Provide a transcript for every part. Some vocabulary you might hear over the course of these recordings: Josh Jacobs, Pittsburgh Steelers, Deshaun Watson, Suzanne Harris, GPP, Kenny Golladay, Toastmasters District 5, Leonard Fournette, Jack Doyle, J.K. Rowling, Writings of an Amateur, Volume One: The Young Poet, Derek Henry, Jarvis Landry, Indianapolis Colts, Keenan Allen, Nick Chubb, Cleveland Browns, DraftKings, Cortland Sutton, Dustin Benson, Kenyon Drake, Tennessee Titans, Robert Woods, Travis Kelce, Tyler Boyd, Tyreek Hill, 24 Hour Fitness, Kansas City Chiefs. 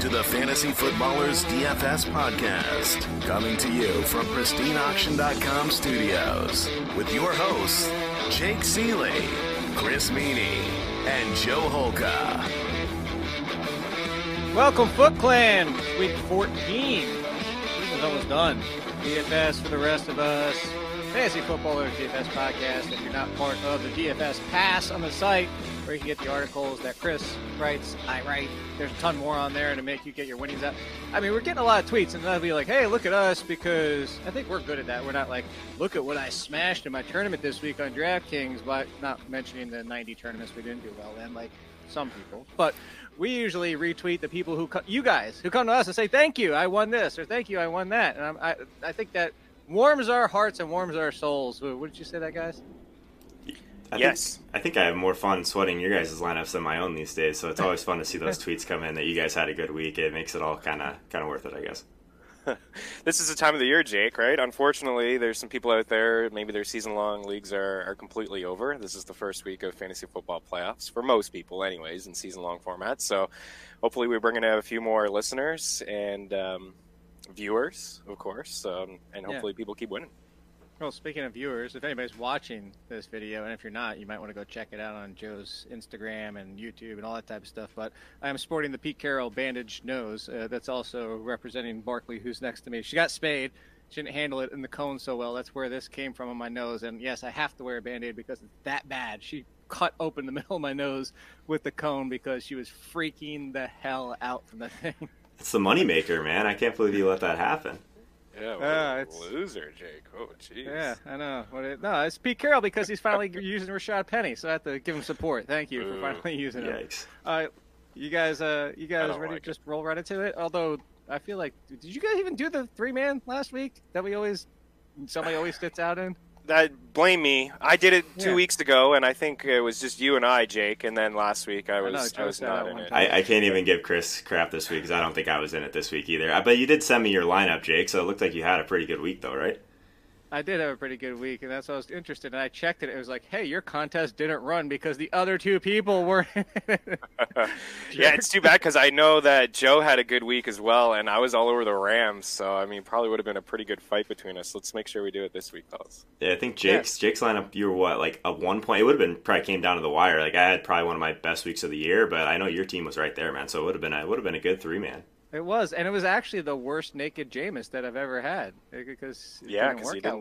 to the Fantasy Footballers DFS Podcast, coming to you from PristineAuction.com studios with your hosts, Jake Sealy, Chris Meany, and Joe Holka. Welcome, Foot Clan, Week 14. Season's almost done. DFS for the rest of us. Fantasy Footballers DFS Podcast. If you're not part of the DFS Pass on the site, where you can get the articles that Chris writes, I write. There's a ton more on there to make you get your winnings out. I mean, we're getting a lot of tweets, and they'll be like, hey, look at us, because I think we're good at that. We're not like, look at what I smashed in my tournament this week on DraftKings, but not mentioning the 90 tournaments we didn't do well in, like some people. But we usually retweet the people who, you guys, who come to us and say, thank you, I won this, or thank you, I won that. And I think that warms our hearts and warms our souls. What did you say that, guys? I think I have more fun sweating your guys' lineups than my own these days, so it's always fun to see those tweets come in that you guys had a good week. It makes it all kind of worth it, I guess. This is the time of the year, Jake, right? Unfortunately, there's some people out there, maybe their season-long leagues are completely over. This is the first week of fantasy football playoffs, for most people anyways, in season-long formats. So hopefully we're bringing out a few more listeners and viewers, of course, and hopefully people keep winning. Well, speaking of viewers, if anybody's watching this video, and if you're not, you might want to go check it out on Joe's Instagram and YouTube and all that type of stuff. But I am sporting the Pete Carroll bandaged nose. That's also representing Barkley, who's next to me. She got spayed. She didn't handle it in the cone so well. That's where this came from on my nose. And, yes, I have to wear a Band-Aid because it's that bad. She cut open the middle of my nose with the cone because she was freaking the hell out from the thing. It's the moneymaker, man. I can't believe you let that happen. Yeah, what a loser, Jake. Oh, jeez. Yeah, I know. No, it's Pete Carroll because he's finally using Rashad Penny, so I have to give him support. Thank you for finally using him. Yikes. You guys ready to just roll right into it? Although, I feel like, did you guys even do the three-man last week that somebody always sits out in? Blame me. I did it 2 weeks ago, and I think it was just you and I, Jake. And then last week I was not in it. I can't even give Chris crap this week because I don't think I was in it this week either. But you did send me your lineup, Jake. So it looked like you had a pretty good week, though, right? I did have a pretty good week, and that's what I was interested in. I checked it. It was like, hey, your contest didn't run because the other two people were in it. Yeah, it's too bad because I know that Joe had a good week as well, and I was all over the Rams. So, I mean, probably would have been a pretty good fight between us. Let's make sure we do it this week, fellas. Yeah, I think Jake's lineup, you were what, like a 1 point? It would have been probably came down to the wire. Like, I had probably one of my best weeks of the year, but I know your team was right there, man. So it would have been a good three-man. It was, and it was actually the worst naked Jameis that I've ever had. Because he didn't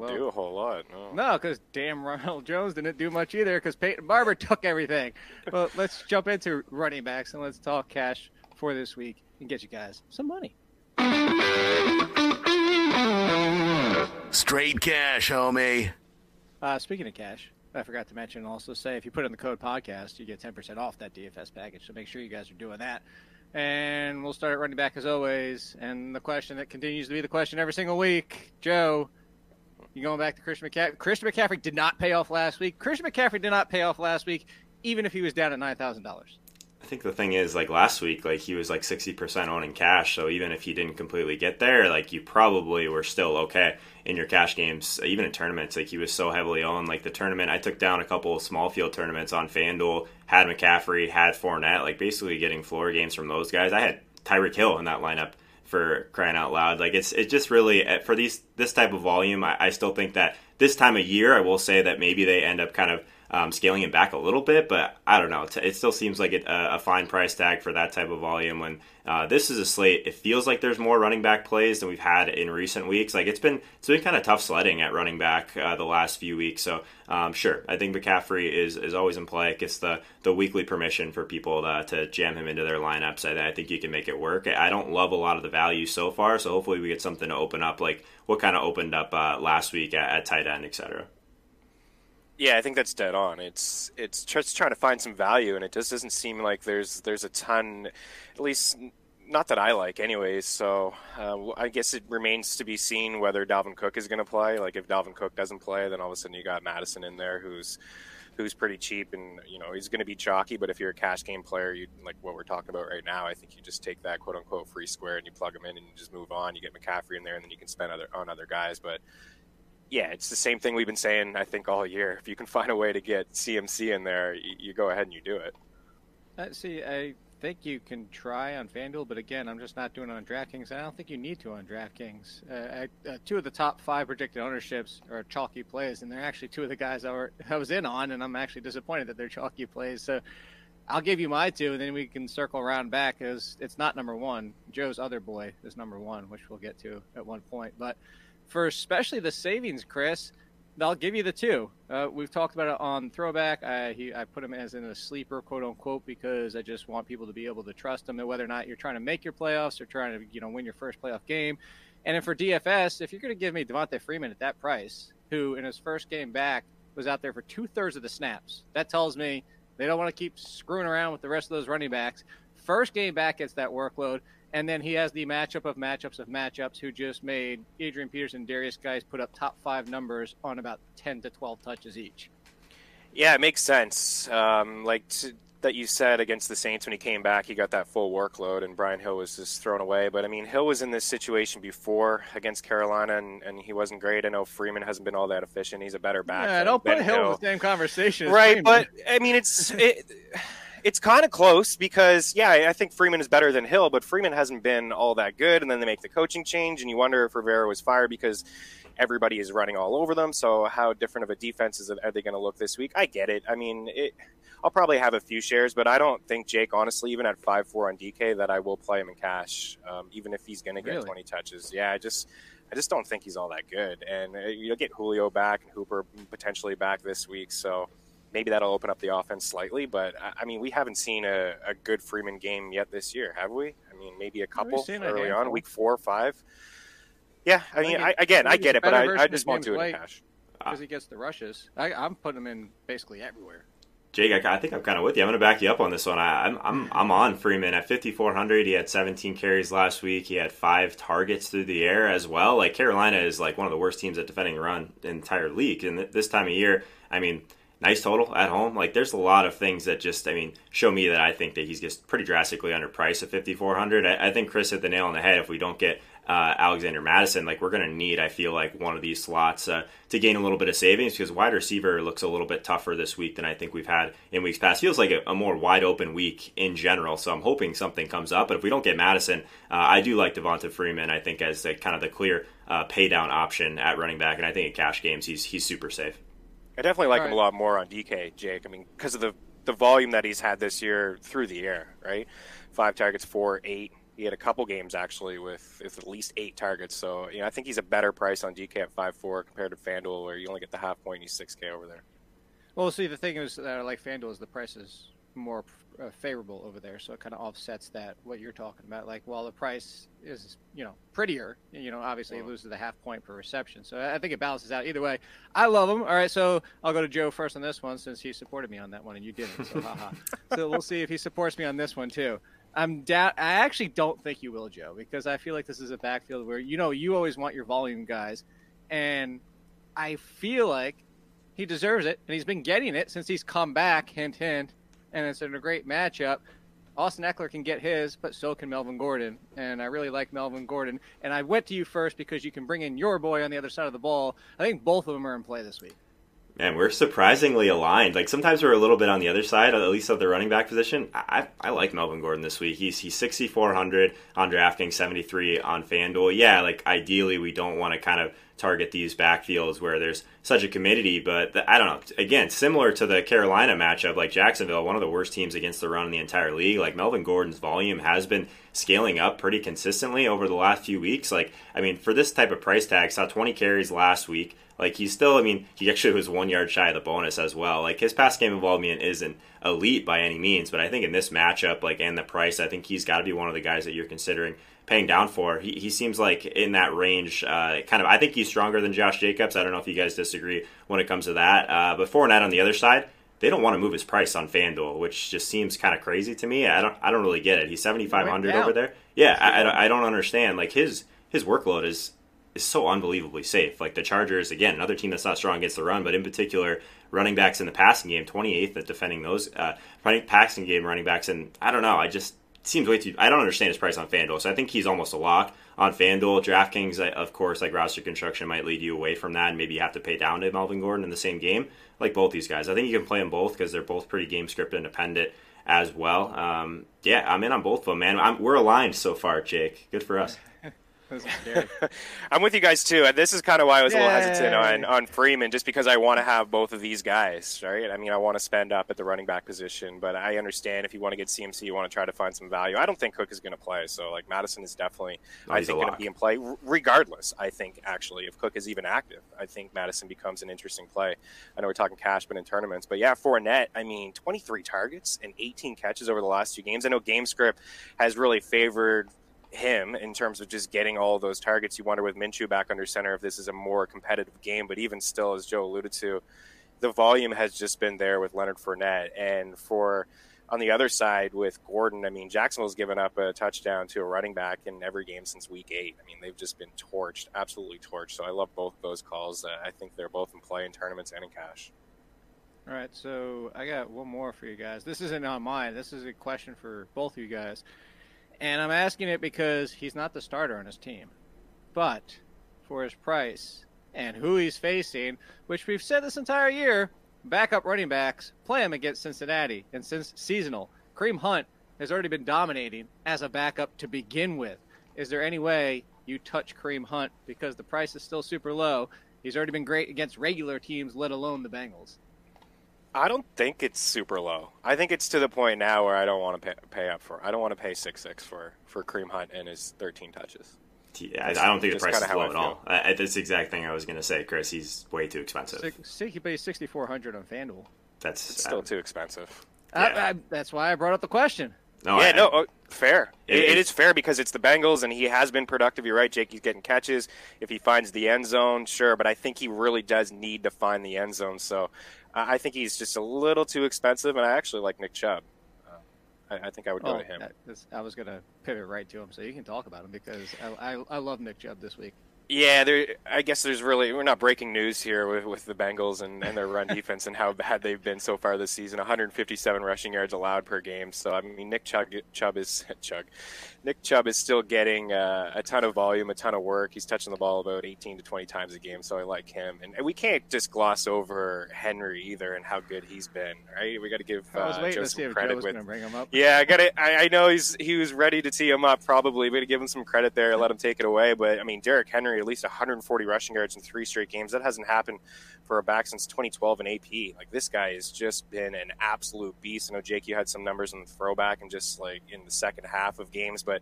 do a whole lot. No, because damn Ronald Jones didn't do much either because Peyton Barber took everything. But let's jump into running backs, and let's talk cash for this week and get you guys some money. Straight cash, homie. Speaking of cash, I forgot to mention also say if you put in the code podcast, you get 10% off that DFS package, so make sure you guys are doing that. And we'll start at running back as always. And the question that continues to be the question every single week, Joe, you going back to Christian McCaffrey? Christian McCaffrey did not pay off last week. Even if he was down at $9,000. I think the thing is, like last week, like he was like 60% owning cash. So even if he didn't completely get there, like you probably were still okay in your cash games, even in tournaments. Like he was so heavily owned. Like the tournament, I took down a couple of small field tournaments on FanDuel, had McCaffrey, had Fournette, like basically getting floor games from those guys. I had Tyreek Hill in that lineup for crying out loud. Like it's just really for this type of volume. I still think that this time of year, I will say that maybe they end up kind of scaling it back a little bit, but I don't know. It still seems like a fine price tag for that type of volume. When this is a slate, it feels like there's more running back plays than we've had in recent weeks. Like it's been kind of tough sledding at running back the last few weeks. So sure, I think McCaffrey is always in play. It gets the weekly permission for people to jam him into their lineups. I think you can make it work. I don't love a lot of the value so far, so hopefully we get something to open up like what kind of opened up last week at tight end, etc. Yeah, I think that's dead on. It's just trying to find some value, and it just doesn't seem like there's a ton, at least not that I like anyways. So I guess it remains to be seen whether Dalvin Cook is going to play. Like if Dalvin Cook doesn't play, then all of a sudden you got Madison in there who's pretty cheap, and you know he's going to be chalky. But if you're a cash game player, you like what we're talking about right now, I think you just take that quote-unquote free square and you plug him in and you just move on. You get McCaffrey in there, and then you can spend on other guys. But yeah, it's the same thing we've been saying, I think, all year. If you can find a way to get CMC in there, you go ahead and you do it. See, I think you can try on FanDuel, but again, I'm just not doing it on DraftKings. I don't think you need to on DraftKings. Two of the top five predicted ownerships are chalky plays, and they're actually two of the guys I was in on, and I'm actually disappointed that they're chalky plays. So I'll give you my two, and then we can circle around back, as it's not number one. Joe's other boy is number one, which we'll get to at one point. But for especially the savings, Chris, I'll give you the two. We've talked about it on Throwback. I put him as in a sleeper, quote unquote, because I just want people to be able to trust him, and whether or not you're trying to make your playoffs or trying to, you know, win your first playoff game. And then for DFS, if you're going to give me Devonta Freeman at that price, who in his first game back was out there for 2/3 of the snaps, that tells me they don't want to keep screwing around with the rest of those running backs. First game back gets that workload. And then he has the matchup of matchups who just made Adrian Peterson and Darius Guice put up top five numbers on about 10 to 12 touches each. Yeah, it makes sense. That you said against the Saints when he came back, he got that full workload and Brian Hill was just thrown away. But, I mean, Hill was in this situation before against Carolina, and he wasn't great. I know Freeman hasn't been all that efficient. He's a better back. Yeah, don't put Hill in the same conversation as Freeman. Right, but, I mean, It's kind of close because, yeah, I think Freeman is better than Hill, but Freeman hasn't been all that good. And then they make the coaching change, and you wonder if Rivera was fired because everybody is running all over them. So how different of a defense are they going to look this week? I get it. I mean, I'll probably have a few shares, but I don't think Jake, honestly, even at 5-4 on DK, that I will play him in cash, even if he's going to get 20 touches. Yeah, I just don't think he's all that good. And you'll get Julio back and Hooper potentially back this week, so maybe that'll open up the offense slightly, but I mean, we haven't seen a good Freeman game yet this year, have we? I mean, maybe a couple early on, week 4 or 5. Yeah, I mean, again, I get it, but I just won't do it in cash because he gets the rushes. I'm putting him in basically everywhere. Jake, I think I'm kind of with you. I'm going to back you up on this one. I'm on Freeman at 5,400. He had 17 carries last week. He had 5 targets through the air as well. Like, Carolina is like one of the worst teams at defending the run in the entire league, and this time of year, I mean, nice total at home. Like, there's a lot of things that just, I mean, show me that I think that he's just pretty drastically underpriced at 5,400. I think Chris hit the nail on the head. If we don't get Alexander Mattison, like, we're going to need, I feel like, one of these slots to gain a little bit of savings, because wide receiver looks a little bit tougher this week than I think we've had in weeks past. Feels like a more wide open week in general. So I'm hoping something comes up. But if we don't get Madison, I do like Devonta Freeman, I think, as kind of the clear pay down option at running back. And I think in cash games, he's super safe. I definitely like him a lot more on DK, Jake. I mean, because of the volume that he's had this year through the air, right? 5 targets, 4, 8. He had a couple games, actually, with at least 8 targets. So, you know, I think he's a better price on DK at 5-4 compared to FanDuel, where you only get the half point and he's 6K over there. Well, see, the thing is that I like FanDuel is the price is more favorable over there, so it kind of offsets that, what you're talking about. Like, while the price is, you know, prettier, you know, obviously it loses the half point per reception. So I think it balances out either way. I love him. All right, so I'll go to Joe first on this one, since he supported me on that one and you didn't. So haha. So we'll see if he supports me on this one too. I actually don't think you will, Joe, because I feel like this is a backfield where, you know, you always want your volume guys, and I feel like he deserves it, and he's been getting it since he's come back. Hint, hint. And it's in a great matchup. Austin Eckler can get his, but so can Melvin Gordon. And I really like Melvin Gordon. And I went to you first because you can bring in your boy on the other side of the ball. I think both of them are in play this week. Man, we're surprisingly aligned. Like, sometimes we're a little bit on the other side, at least of the running back position. I like Melvin Gordon this week. He's 6,400 on DraftKings, 73 on FanDuel. Yeah, like, ideally we don't want to kind of target these backfields where there's such a committee, but I don't know. Again, similar to the Carolina matchup, like Jacksonville, one of the worst teams against the run in the entire league. Like, Melvin Gordon's volume has been scaling up pretty consistently over the last few weeks. Like, I mean, for this type of price tag, saw 20 carries last week. Like, he's still, I mean, he actually was 1 yard shy of the bonus as well. Like, his pass game involvement isn't elite by any means, but I think in this matchup, like, and the price, I think he's got to be one of the guys that you're considering paying down for. He seems like in that range, kind of, I think he's stronger than Josh Jacobs. I don't know if you guys disagree when it comes to that. But Fournette on the other side, they don't want to move his price on FanDuel, which just seems kind of crazy to me. I don't really get it. He's 7,500 over there. Yeah, I don't understand. Like, his workload is so unbelievably safe. Like, the Chargers, again, another team that's not strong against the run, but in particular, running backs in the passing game, 28th at defending those passing game running backs. And I don't know, I just seems way too. I don't understand his price on FanDuel, so I think he's almost a lock on FanDuel. DraftKings, of course, like roster construction might lead you away from that, and maybe you have to pay down to Melvin Gordon in the same game. Like, both these guys, I think you can play them both because they're both pretty game script independent. as well. Yeah, I'm in on both of them, man. We're aligned so far, Jake. Good for us. I'm with you guys too. This is kind of why I was a little hesitant on Freeman, just because I want to have both of these guys, right? I mean, I want to spend up at the running back position, but I understand if you want to get CMC, you want to try to find some value. I don't think Cook is going to play, so like Madison is definitely, I think, going to be in play regardless. I think actually, if Cook is even active, I think Madison becomes an interesting play. I know we're talking cash, but in tournaments, but yeah, Fournette. I mean, 23 targets and 18 catches over the last two games. I know game script has really favored him in terms of just getting all of those targets. You wonder with Minshew back under center if this is a more competitive game, but even still, as Joe alluded to, the volume has just been there with Leonard Fournette. And for on the other side with Gordon, I mean, Jacksonville's given up a touchdown to a running back in every game since week 8. I mean, they've just been torched, absolutely torched. So I love both those calls. I think they're both in play in tournaments and in cash. All right, so I got one more for you guys. This isn't on mine. This is a question for both of you guys. And I'm asking it because he's not the starter on his team, but for his price and who he's facing, which we've said this entire year, backup running backs play him against Cincinnati. And since seasonal, Kareem Hunt has already been dominating as a backup to begin with. Is there any way you touch Kareem Hunt because the price is still super low? He's already been great against regular teams, let alone the Bengals. I don't think it's super low. I think it's to the point now where I don't want to pay up for. I don't want to pay 6.6 for Kareem Hunt and his 13 touches. Yeah, I don't think the price is low at all. That's the exact thing I was going to say, Chris. He's way too expensive. He pays $6,400 on FanDuel. That's still too expensive. That's why I brought up the question. Fair. It is fair because it's the Bengals, and he has been productive. You're right, Jake. He's getting catches. If he finds the end zone, sure. But I think he really does need to find the end zone. So I think he's just a little too expensive, and I actually like Nick Chubb. I think I would go to him. I was going to pivot right to him, so you can talk about him because I love Nick Chubb this week. Yeah, I guess there's really – we're not breaking news here with the Bengals and their run defense and how bad they've been so far this season. 157 rushing yards allowed per game. So, I mean, Nick Chubb is still getting a ton of volume, a ton of work. He's touching the ball about 18 to 20 times a game, so I like him. And we can't just gloss over Henry either and how good he's been, right? We got to give Joe some credit. Joe's gonna bring him up. Yeah, I know he was ready to tee him up probably. We're going to give him some credit there and let him take it away. But, I mean, Derek Henry, at least 140 rushing yards in 3 straight games. That hasn't happened for a back since 2012 in AP. Like, this guy has just been an absolute beast. I know, Jake, you had some numbers in the throwback and just like in the second half of games, but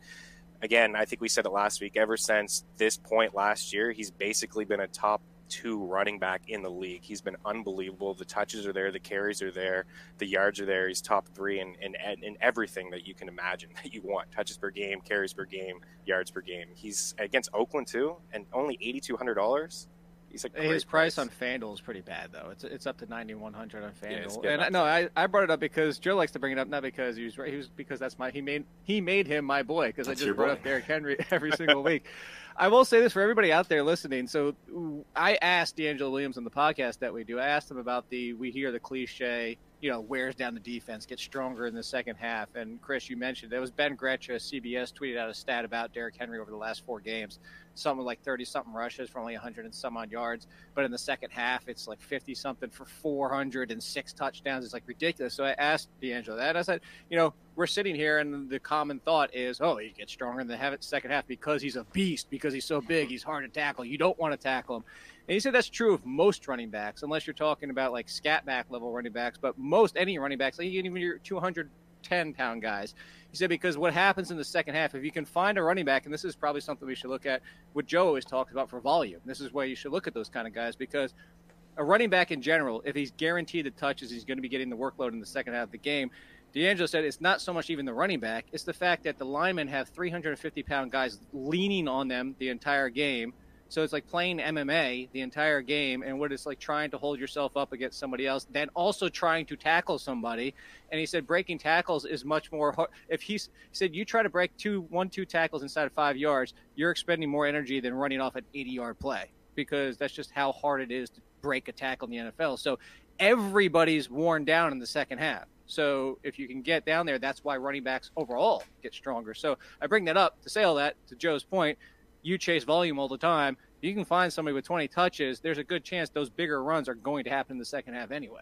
again, I think we said it last week, ever since this point last year, he's basically been a top 2 running back in the league. He's been unbelievable. The touches are there, the carries are there, the yards are there. He's top 3 in everything that you can imagine that you want. Touches per game, carries per game, yards per game. He's against Oakland too, and only $8,200. He's like his price on FanDuel is pretty bad though. It's up to $9,100 on FanDuel. Yeah, and I brought it up because Joe likes to bring it up, not because he was right. Because that's he made him my boy because I just brought up Derrick Henry every single week. I will say this for everybody out there listening. So I asked D'Angelo Williams on the podcast that we do. I asked him about we hear the cliche, wears down the defense, gets stronger in the second half. And Chris, you mentioned it was Ben Gretsch of CBS tweeted out a stat about Derrick Henry over the last 4 games. Something like 30-something rushes for only 100 and some odd yards. But in the second half, it's like 50-something for 406 touchdowns. It's like ridiculous. So I asked D'Angelo that. I said, we're sitting here and the common thought is, he gets stronger in the second half because he's a beast, because he's so big, he's hard to tackle. You don't want to tackle him. And he said that's true of most running backs, unless you're talking about like scat back level running backs, but most any running backs, like even your 210-pound guys. He said because what happens in the second half, if you can find a running back, and this is probably something we should look at, what Joe always talks about for volume. This is why you should look at those kind of guys, because a running back in general, if he's guaranteed the touches, he's going to be getting the workload in the second half of the game. D'Angelo said it's not so much even the running back, it's the fact that the linemen have 350-pound guys leaning on them the entire game. So it's like playing MMA the entire game, and what it's like trying to hold yourself up against somebody else, then also trying to tackle somebody. And he said breaking tackles is much more hard. If he said you try to break 2 tackles inside of 5 yards, you're expending more energy than running off an 80-yard play, because that's just how hard it is to break a tackle in the NFL. So everybody's worn down in the second half. So if you can get down there, that's why running backs overall get stronger. So I bring that up to say all that, to Joe's point, you chase volume all the time. You can find somebody with 20 touches. There's a good chance those bigger runs are going to happen in the second half anyway.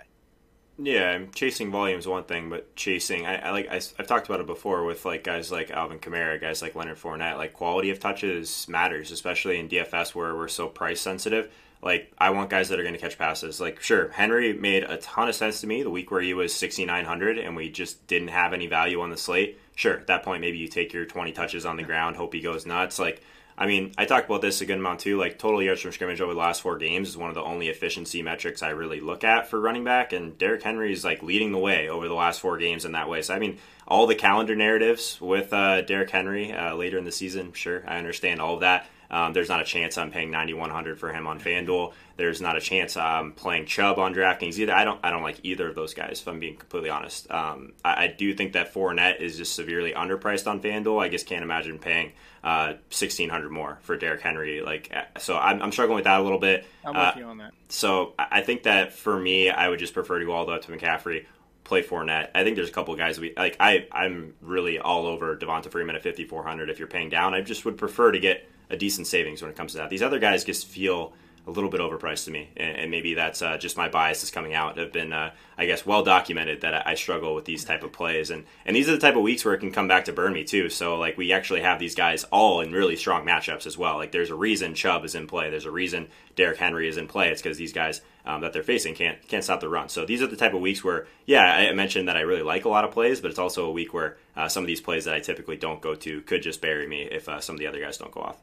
Yeah, chasing volume is one thing, but chasing, I've talked about it before with like guys like Alvin Kamara, guys like Leonard Fournette, like quality of touches matters, especially in DFS where we're so price sensitive. Like, I want guys that are going to catch passes. Like, sure, Henry made a ton of sense to me the week where he was 6,900 and we just didn't have any value on the slate. Sure, at that point, maybe you take your 20 touches on the ground, hope he goes nuts. Like, I mean, I talked about this a good amount too. Like, total yards from scrimmage over the last four games is one of the only efficiency metrics I really look at for running back. And Derek Henry is like leading the way over the last four games in that way. So, I mean, all the calendar narratives with Derek Henry later in the season, sure, I understand all of that. There's not a chance I'm paying 9,100 for him on FanDuel. There's not a chance I'm playing Chubb on DraftKings either. I don't like either of those guys, if I'm being completely honest. I do think that Fournette is just severely underpriced on FanDuel. I just can't imagine paying 1,600 more for Derrick Henry. Like, so I'm struggling with that a little bit. I'm with you on that. So I think that for me, I would just prefer to go all the way up to McCaffrey. Play Fournette. I think there's a couple of guys like. I'm really all over Devonta Freeman at 5,400. If you're paying down, I just would prefer to get a decent savings when it comes to that. These other guys just feel a little bit overpriced to me, and maybe that's just my biases coming out. I've been, I guess, well documented that I struggle with these type of plays, and these are the type of weeks where it can come back to burn me too. So like, we actually have these guys all in really strong matchups as well. Like, there's a reason Chubb is in play. There's a reason Derrick Henry is in play. It's because these guys that they're facing can't stop the run. So these are the type of weeks where, I mentioned that I really like a lot of plays, but it's also a week where some of these plays that I typically don't go to could just bury me if some of the other guys don't go off.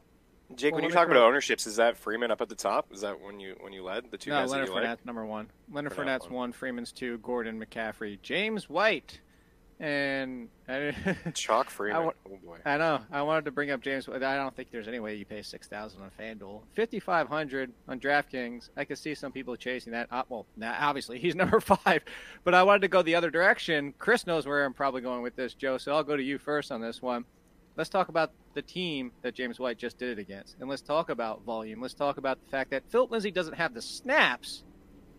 Jake, when you talk about ownerships, is that Freeman up at the top? Is that when you led the two guys? No, Leonard Fournette, like? Number one. Leonard Fournette's one. Freeman's two. Gordon, McCaffrey, James White, and Chalk Freeman. Oh boy, I know. I wanted to bring up James. I don't think there's any way you pay 6,000 on FanDuel, 5,500 on DraftKings. I could see some people chasing that. Well, now obviously he's number five, but I wanted to go the other direction. Chris knows where I'm probably going with this, Joe. So I'll go to you first on this one. Let's talk about the team that James White just did it against. And let's talk about volume. Let's talk about the fact that Philip Lindsay doesn't have the snaps,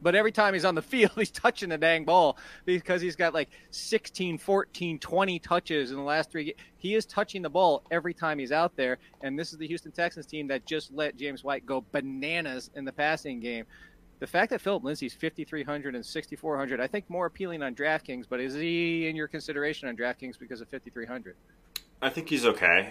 but every time he's on the field, he's touching the dang ball because he's got like 16, 14, 20 touches in the last three games. He is touching the ball every time he's out there. And this is the Houston Texans team that just let James White go bananas in the passing game. The fact that Philip Lindsay's 5,300 and 6,400, I think more appealing on DraftKings, but is he in your consideration on DraftKings because of 5,300? I think he's okay.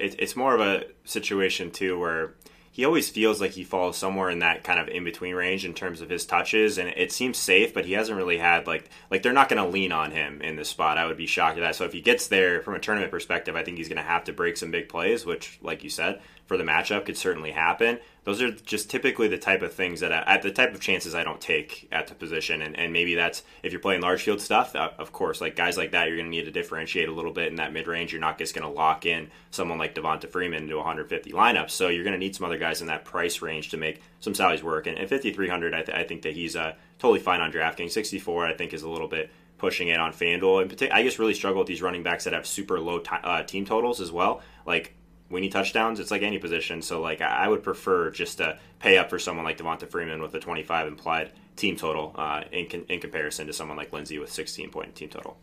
It's more of a situation, too, where he always feels like he falls somewhere in that kind of in-between range in terms of his touches, and it seems safe, but he hasn't really had, like they're not going to lean on him in this spot. I would be shocked at that. So if he gets there from a tournament perspective, I think he's going to have to break some big plays, which, like you said, for the matchup could certainly happen. Those are just typically the type of things that at the type of chances I don't take at the position. And maybe that's if you're playing large field stuff, of course, like guys like that, you're going to need to differentiate a little bit in that mid range. You're not just going to lock in someone like Devonta Freeman into 150 lineups. So you're going to need some other guys in that price range to make some salaries work. And 5,300, I think that he's totally fine on DraftKings. 64, I think, is a little bit pushing it on FanDuel. In particular, I just really struggle with these running backs that have super low team totals as well. Like, we need touchdowns. It's like any position. So, like, I would prefer just to pay up for someone like Devonta Freeman with a 25 implied team total in comparison to someone like Lindsay with 16-point team total.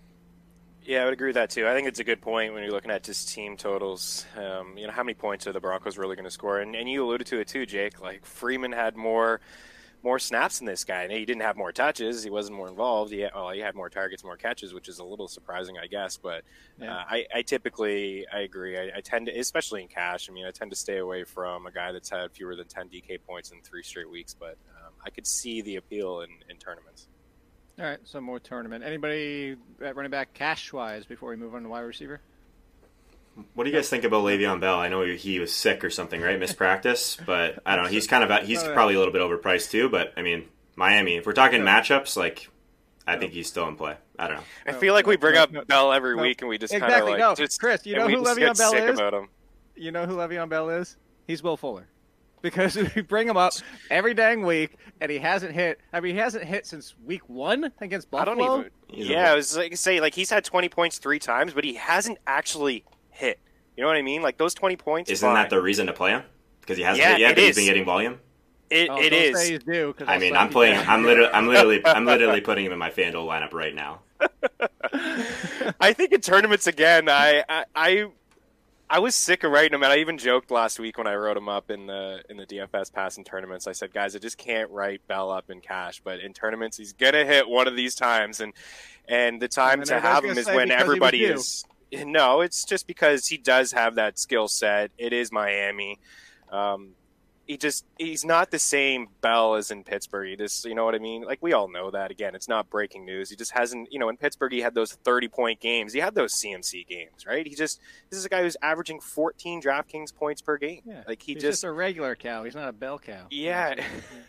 Yeah, I would agree with that, too. I think it's a good point when you're looking at just team totals. How many points are the Broncos really going to score? And you alluded to it, too, Jake. Like, Freeman had more snaps than this guy. And he didn't have more touches. He wasn't more involved. He had more targets, more catches, which is a little surprising, I guess. But yeah. I agree. I tend to, especially in cash, I tend to stay away from a guy that's had fewer than 10 DK points in three straight weeks. But I could see the appeal in tournaments. All right, some more tournament. Anybody at running back cash-wise before we move on to wide receiver? What do you guys think about Le'Veon Bell? I know he was sick or something, right? Mispractice, but I don't know. He's probably a little bit overpriced too. But I mean, Miami. If we're talking matchups, like I think he's still in play. I don't know. I feel like we bring up Bell every week, and we just kind of like just Chris. You know who Le'Veon Bell is? About him. You know who Le'Veon Bell is? He's Will Fuller. Because we bring him up every dang week, and he hasn't hit. he hasn't hit since week one against Buffalo. I don't even. Yeah, I was like say like he's had 20 points three times, but he hasn't actually hit. You know what I mean? Like those 20 points. Isn't that the reason to play him? Because he hasn't hit yet. He's been getting volume. It is. Say he's due, I mean, I'm playing. I'm literally putting him in my FanDuel lineup right now. I think in tournaments again, I I was sick of writing them, and I even joked last week when I wrote them up in the DFS passing tournaments. I said, guys, I just can't write Bell up in cash, but in tournaments, he's gonna hit one of these times, and the time to have him is when everybody is. No, it's just because he does have that skill set. It is Miami. He's not the same Bell as in Pittsburgh. He just, you know what I mean? Like, we all know that. Again, it's not breaking news. He just hasn't, you know, in Pittsburgh, he had those 30-point games. He had those CMC games, right? This is a guy who's averaging 14 DraftKings points per game. Yeah. Like, he's just a regular cow. He's not a Bell cow. Yeah.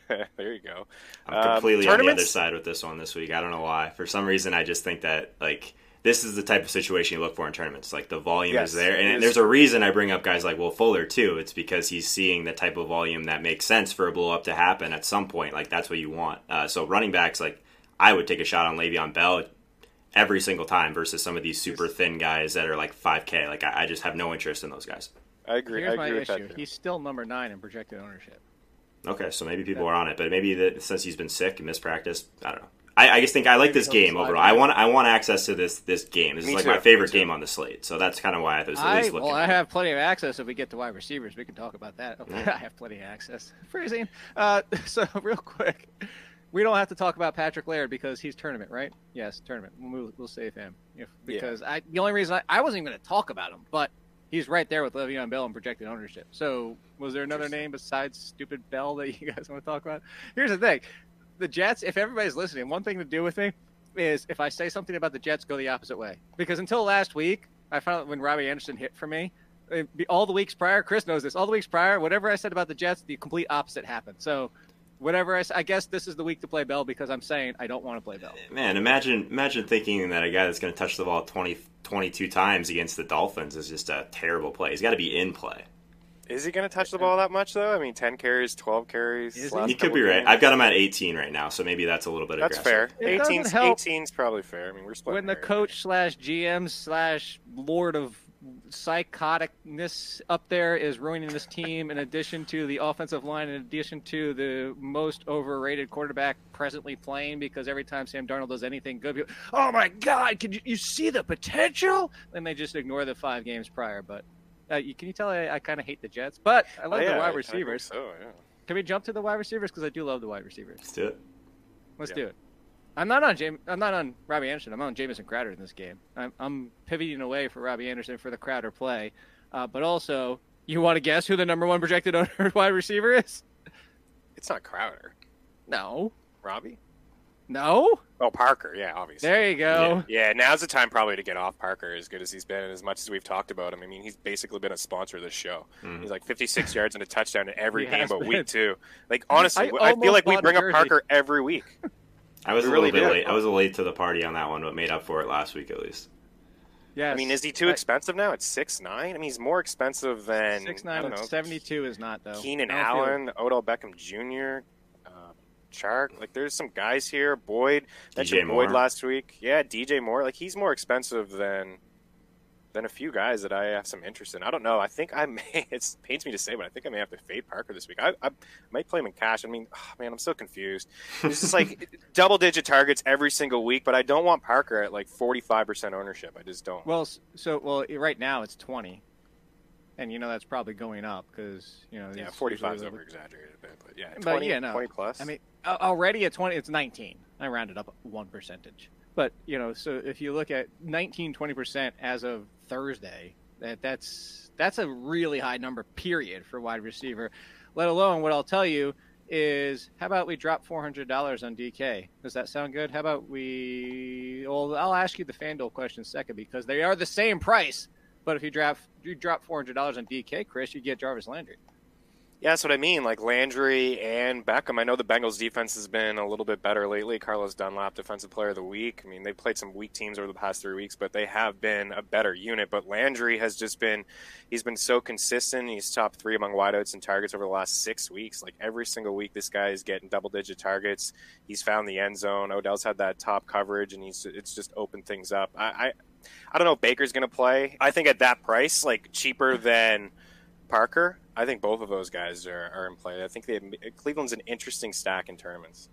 There you go. I'm completely on the other side with this one this week. I don't know why. For some reason, I just think that, like, this is the type of situation you look for in tournaments. Like, the volume is there. And there's a reason I bring up guys like Will Fuller, too. It's because he's seeing the type of volume that makes sense for a blow-up to happen at some point. Like, that's what you want. So running backs, like, I would take a shot on Le'Veon Bell every single time versus some of these super thin guys that are, like, 5K. Like, I just have no interest in those guys. I agree. Here's my issue. He's still number 9 in projected ownership. Okay, so maybe people are on it. But maybe since he's been sick and mispracticed, I don't know. I just think I like this game overall. I want access to this game. This is like my favorite game on the slate. So that's kind of why I was at least looking. Well, I have plenty of access if we get to wide receivers. We can talk about that. Okay. I have plenty of access. Phrasing. So real quick, we don't have to talk about Patrick Laird because he's tournament, right? Yes, tournament. We'll save him the only reason I wasn't even going to talk about him, but he's right there with Le'Veon Bell in projected ownership. So was there another name besides stupid Bell that you guys want to talk about? Here's the thing. The Jets, if everybody's listening, one thing to do with me is if I say something about the Jets, go the opposite way. Because until last week, I found out when Robbie Anderson hit for me, all the weeks prior, Chris knows this, all the weeks prior, whatever I said about the Jets, the complete opposite happened. So whatever I guess this is the week to play Bell because I'm saying I don't want to play Bell. Man, imagine thinking that a guy that's going to touch the ball 22 times against the Dolphins is just a terrible play. He's got to be in play. Is he going to touch the ball that much, though? I mean, 10 carries, 12 carries. He could be right. I've got him at 18 right now, so maybe that's a little bit aggressive. That's fair. 18's probably fair. I mean, we're splitting when the coach / GM / lord of psychoticness up there is ruining this team in addition to the offensive line, in addition to the most overrated quarterback presently playing because every time Sam Darnold does anything good, people, oh, my God, could you see the potential? And they just ignore the 5 games prior, but. Can you tell I kind of hate the Jets, but I love the wide receivers. Can we jump to the wide receivers because I do love the wide receivers? Let's do it. Let's do it. I'm not on Robbie Anderson. I'm on Jamison Crowder in this game. I'm pivoting away for Robbie Anderson for the Crowder play, but also you want to guess who the number 1 projected wide receiver is? It's not Crowder. No. Robbie. No? Oh, Parker, yeah, obviously. There you go. Yeah, now's the time probably to get off Parker as good as he's been and as much as we've talked about him. I mean, he's basically been a sponsor of this show. Mm-hmm. He's like 56 yards and a touchdown in every game but week two. Like, honestly, I feel like we bring up Parker every week. I was a little bit late. I was late to the party on that one, but made up for it last week at least. Yeah, I mean, is he too expensive now? It's 6'9"? I mean, he's more expensive than 6'9", 72 is not, though. Keenan Allen, Odell Beckham Jr., Chark, like there's some guys here. Boyd, that's your Boyd last week. Yeah, DJ Moore, like he's more expensive than a few guys that I have some interest in. I don't know. I think I may. It pains me to say, but I think I may have to fade Parker this week. I might play him in cash. I mean, oh, man, I'm so confused. It's just like double-digit targets every single week, but I don't want Parker at like 45% ownership. I just don't. Well, right now it's 20. And, you know, that's probably going up because, you know. Yeah, 45 is over-exaggerated a bit, but, yeah, 20-plus. I mean, already at 20, it's 19. I rounded up 1%. But, you know, so if you look at 19, 20% as of Thursday, that's a really high number, period, for wide receiver, let alone what I'll tell you is how about we drop $400 on DK? Does that sound good? How about I'll ask you the FanDuel question second because they are the same price. But if you drop $400 on DK, Chris, you get Jarvis Landry. Yeah, that's what I mean. Like Landry and Beckham. I know the Bengals defense has been a little bit better lately. Carlos Dunlap, Defensive Player of the Week. I mean, they've played some weak teams over the past 3 weeks, but they have been a better unit. But Landry has just been – he's been so consistent. He's top 3 among wideouts and targets over the last 6 weeks. Like every single week, this guy is getting double-digit targets. He's found the end zone. Odell's had that top coverage, and it's just opened things up. I don't know if Baker's going to play. I think at that price, like cheaper than Parker, I think both of those guys are in play. I think Cleveland's an interesting stack in tournaments.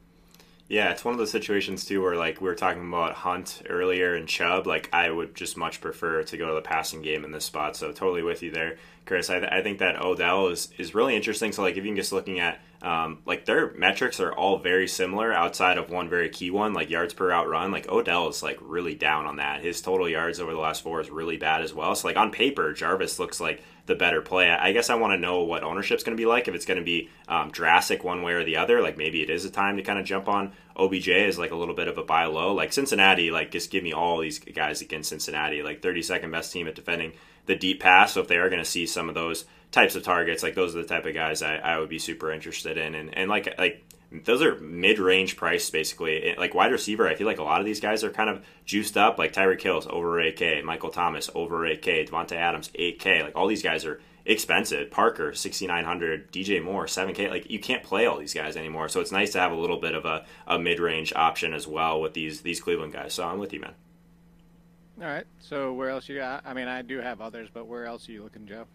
Yeah, it's one of those situations, too, where, like, we were talking about Hunt earlier and Chubb. Like, I would just much prefer to go to the passing game in this spot. So, totally with you there, Chris. I think that Odell is really interesting. So, like, if you can just looking at, like, their metrics are all very similar outside of one very key one, like yards per out run. Like, Odell is, like, really down on that. His total yards over the last four is really bad as well. So, like, on paper, Jarvis looks like the better play. I guess I want to know what ownership's going to be like, if it's going to be drastic one way or the other. Like, maybe it is a time to kind of jump on OBJ is like a little bit of a buy low. Like Cincinnati, like just give me all these guys against Cincinnati, like 32nd best team at defending the deep pass. So if they are going to see some of those types of targets, like those are the type of guys I would be super interested in. And like those are mid-range price, basically. Like wide receiver, I feel like a lot of these guys are kind of juiced up. Like Tyreek Hill's over 8K, Michael Thomas over 8K, Davante Adams 8K. Like all these guys are expensive. Parker 6,900, DJ Moore 7K. Like you can't play all these guys anymore. So it's nice to have a little bit of a mid-range option as well with these Cleveland guys. So I'm with you, man. All right. So where else you got? I mean, I do have others, but where else are you looking, Joe?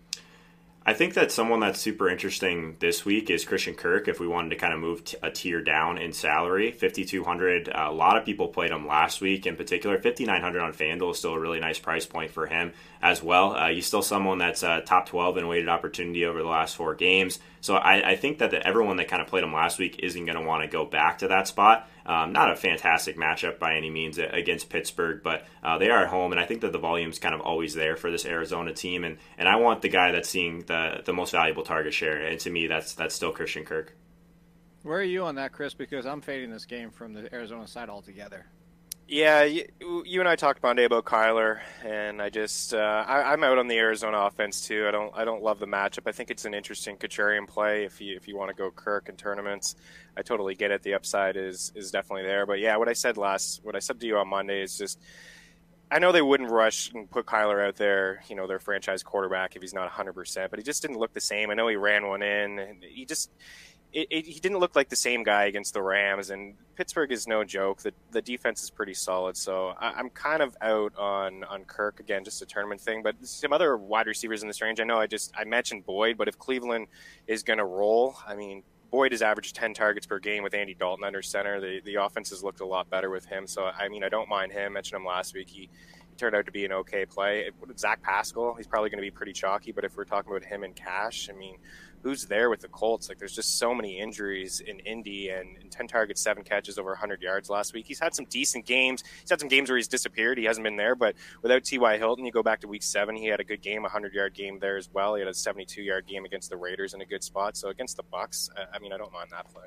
I think that someone that's super interesting this week is Christian Kirk, if we wanted to kind of move a tier down in salary. 5,200, a lot of people played him last week in particular. 5,900 on FanDuel is still a really nice price point for him as well. He's still someone that's top 12 in weighted opportunity over the last four games. So I think that everyone that kind of played him last week isn't going to want to go back to that spot. Not a fantastic matchup by any means against Pittsburgh, but they are at home, and I think that the volume's kind of always there for this Arizona team, and I want the guy that's seeing the most valuable target share, and to me, that's still Christian Kirk. Where are you on that, Chris? Because I'm fading this game from the Arizona side altogether. Yeah, you and I talked Monday about Kyler, and I just I'm out on the Arizona offense too. I don't love the matchup. I think it's an interesting Kacharian play if you want to go Kirk in tournaments. I totally get it. The upside is definitely there. But yeah, what I said to you on Monday is just, I know they wouldn't rush and put Kyler out there, you know, their franchise quarterback, if he's not 100%. But he just didn't look the same. I know he ran one in, and he didn't look like the same guy against the Rams, and Pittsburgh is no joke. The defense is pretty solid, so I'm kind of out on Kirk again, just a tournament thing. But some other wide receivers in this range. I know I mentioned Boyd, but if Cleveland is going to roll, I mean, Boyd has averaged 10 targets per game with Andy Dalton under center. The offense has looked a lot better with him, so I mean, I don't mind him. I mentioned him last week. He turned out to be an okay play. Zach Pascal, he's probably going to be pretty chalky, but if we're talking about him in cash, I mean, who's there with the Colts? Like, there's just so many injuries in Indy, and 10 targets, 7 catches, over 100 yards last week. He's had some decent games. He's had some games where he's disappeared. He hasn't been there, but without T.Y. Hilton, you go back to week 7, he had a good game, a 100-yard game there as well. He had a 72-yard game against the Raiders in a good spot. So against the Bucs, I mean, I don't mind that play.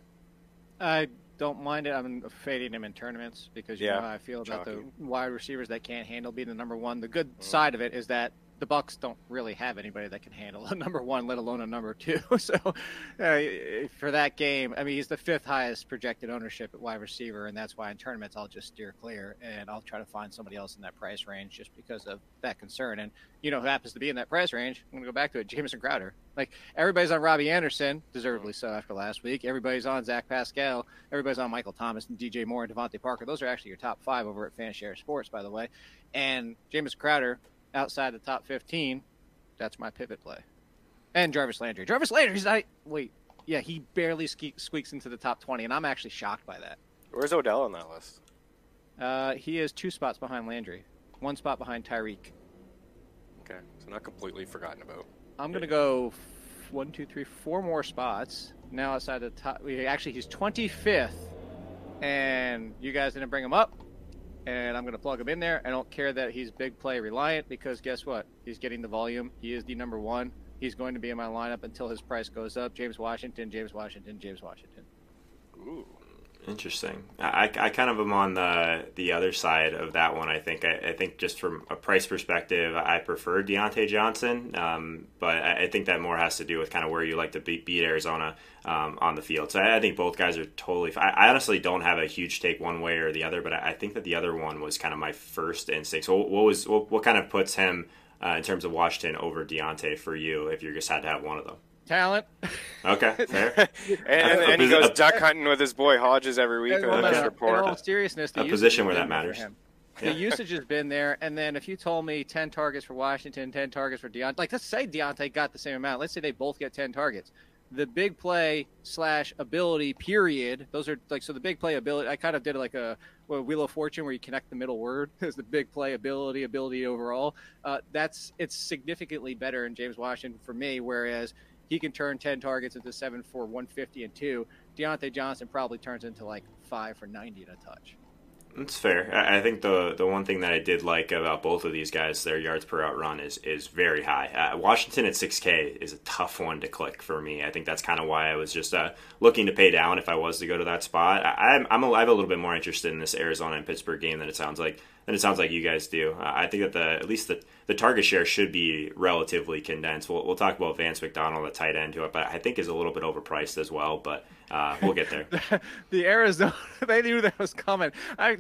I don't mind it. I'm fading him in tournaments because you know how I feel about the wide receivers that can't handle being the number one. The good side of it is that the Bucs don't really have anybody that can handle a number one, let alone a number two. So for that game, I mean, he's the fifth highest projected ownership at wide receiver, and that's why in tournaments I'll just steer clear, and I'll try to find somebody else in that price range just because of that concern. And you know who happens to be in that price range? I'm going to go back to it, Jamison Crowder. Like, everybody's on Robbie Anderson, deservedly so after last week. Everybody's on Zach Pascal. Everybody's on Michael Thomas and DJ Moore and Devontae Parker. Those are actually your top five over at FanShare Sports, by the way. And Jamison Crowder, outside the top 15, that's my pivot play. And Jarvis Landry. Jarvis Landry's not... Wait. Yeah, he barely squeaks into the top 20, and I'm actually shocked by that. Where's Odell on that list? He is 2 spots behind Landry. 1 spot behind Tyreek. Okay, so not completely forgotten about. I'm going to go 4 more spots. Now outside the top... Actually, he's 25th, and you guys didn't bring him up. And I'm going to plug him in there. I don't care that he's big play reliant because guess what? He's getting the volume. He is the number one. He's going to be in my lineup until his price goes up. James Washington. Ooh. Interesting. I kind of am on the other side of that one. I think I think just from a price perspective, I prefer Deontay Johnson, but I think that more has to do with kind of where you like to beat Arizona on the field. So I think both guys are totally fine. I honestly don't have a huge take one way or the other, but I think that the other one was kind of my first instinct. So what kind of puts him in terms of Washington over Deontay for you if you just had to have one of them? Talent. Okay, fair. and he goes duck hunting with his boy Hodges every week. In all seriousness, a position where that matters. The usage has been there, and then if you told me 10 targets for Washington, 10 targets for Deontay, like let's say Deontay got the same amount. Let's say they both get 10 targets. the big play slash ability period. Those are like, so the big play ability, I kind of did like a Wheel of Fortune where you connect the middle word. Is the big play ability overall. It's significantly better in James Washington for me, whereas he can turn 10 targets into 7 for 150 and 2. Deontay Johnson probably turns into like 5 for 90 and a touch. That's fair. I think the one thing that I did like about both of these guys, their yards per out run is very high. Washington at 6K is a tough one to click for me. I think that's kind of why I was just looking to pay down if I was to go to that spot. I'm a little bit more interested in this Arizona and Pittsburgh game than it sounds like you guys do. I think that at least the target share should be relatively condensed. We'll talk about Vance McDonald, the tight end, who I think is a little bit overpriced as well, but we'll get there. The Arizona, they knew that was coming.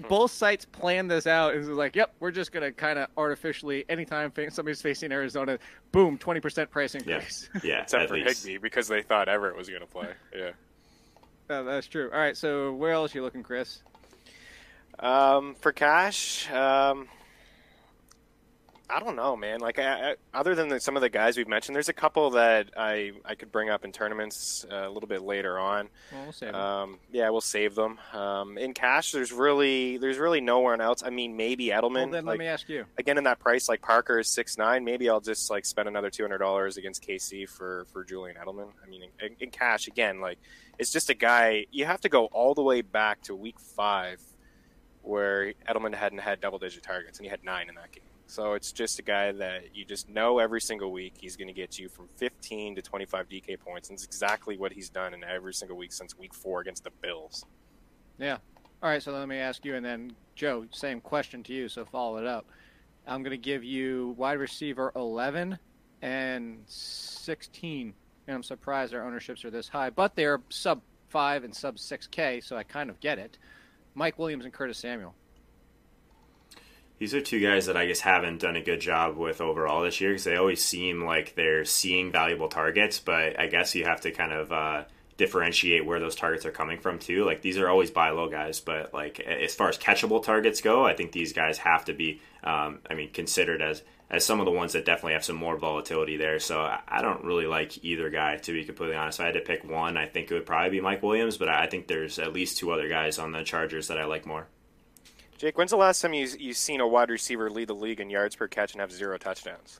Both sites planned this out. It was like, yep, we're just going to kind of artificially, anytime somebody's facing Arizona, boom, 20% price increase. Yeah. Except for Higbee, because they thought Everett was going to play. Yeah. That's true. All right, so where else are you looking, Chris? For cash, I don't know, man. Like, I, other than some of the guys we've mentioned, there's a couple that I could bring up in tournaments a little bit later on. Well, we'll save them. We'll save them. In cash, there's really no one else. I mean, maybe Edelman. Well, then like, let me ask you again. In that price, like Parker is 6'9". Maybe I'll just like spend another $200 against KC for Julian Edelman. I mean, in cash again, like it's just a guy you have to go all the way back to week 5. Where Edelman hadn't had double-digit targets, and he had 9 in that game. So it's just a guy that you just know every single week he's going to get you from 15 to 25 DK points, and it's exactly what he's done in every single week since week 4 against the Bills. Yeah. All right, so let me ask you, and then, Joe, same question to you, so follow it up. I'm going to give you wide receiver 11 and 16, and I'm surprised our ownerships are this high, but they're sub-5 and sub-6K, so I kind of get it. Mike Williams and Curtis Samuel. These are two guys that I guess haven't done a good job with overall this year because they always seem like they're seeing valuable targets, but I guess you have to kind of differentiate where those targets are coming from too. Like these are always buy low guys, but like as far as catchable targets go, I think these guys have to be considered as some of the ones that definitely have some more volatility there. So I don't really like either guy, to be completely honest. If I had to pick one, I think it would probably be Mike Williams, but I think there's at least 2 other guys on the Chargers that I like more. Jake, when's the last time you've seen a wide receiver lead the league in yards per catch and have 0 touchdowns?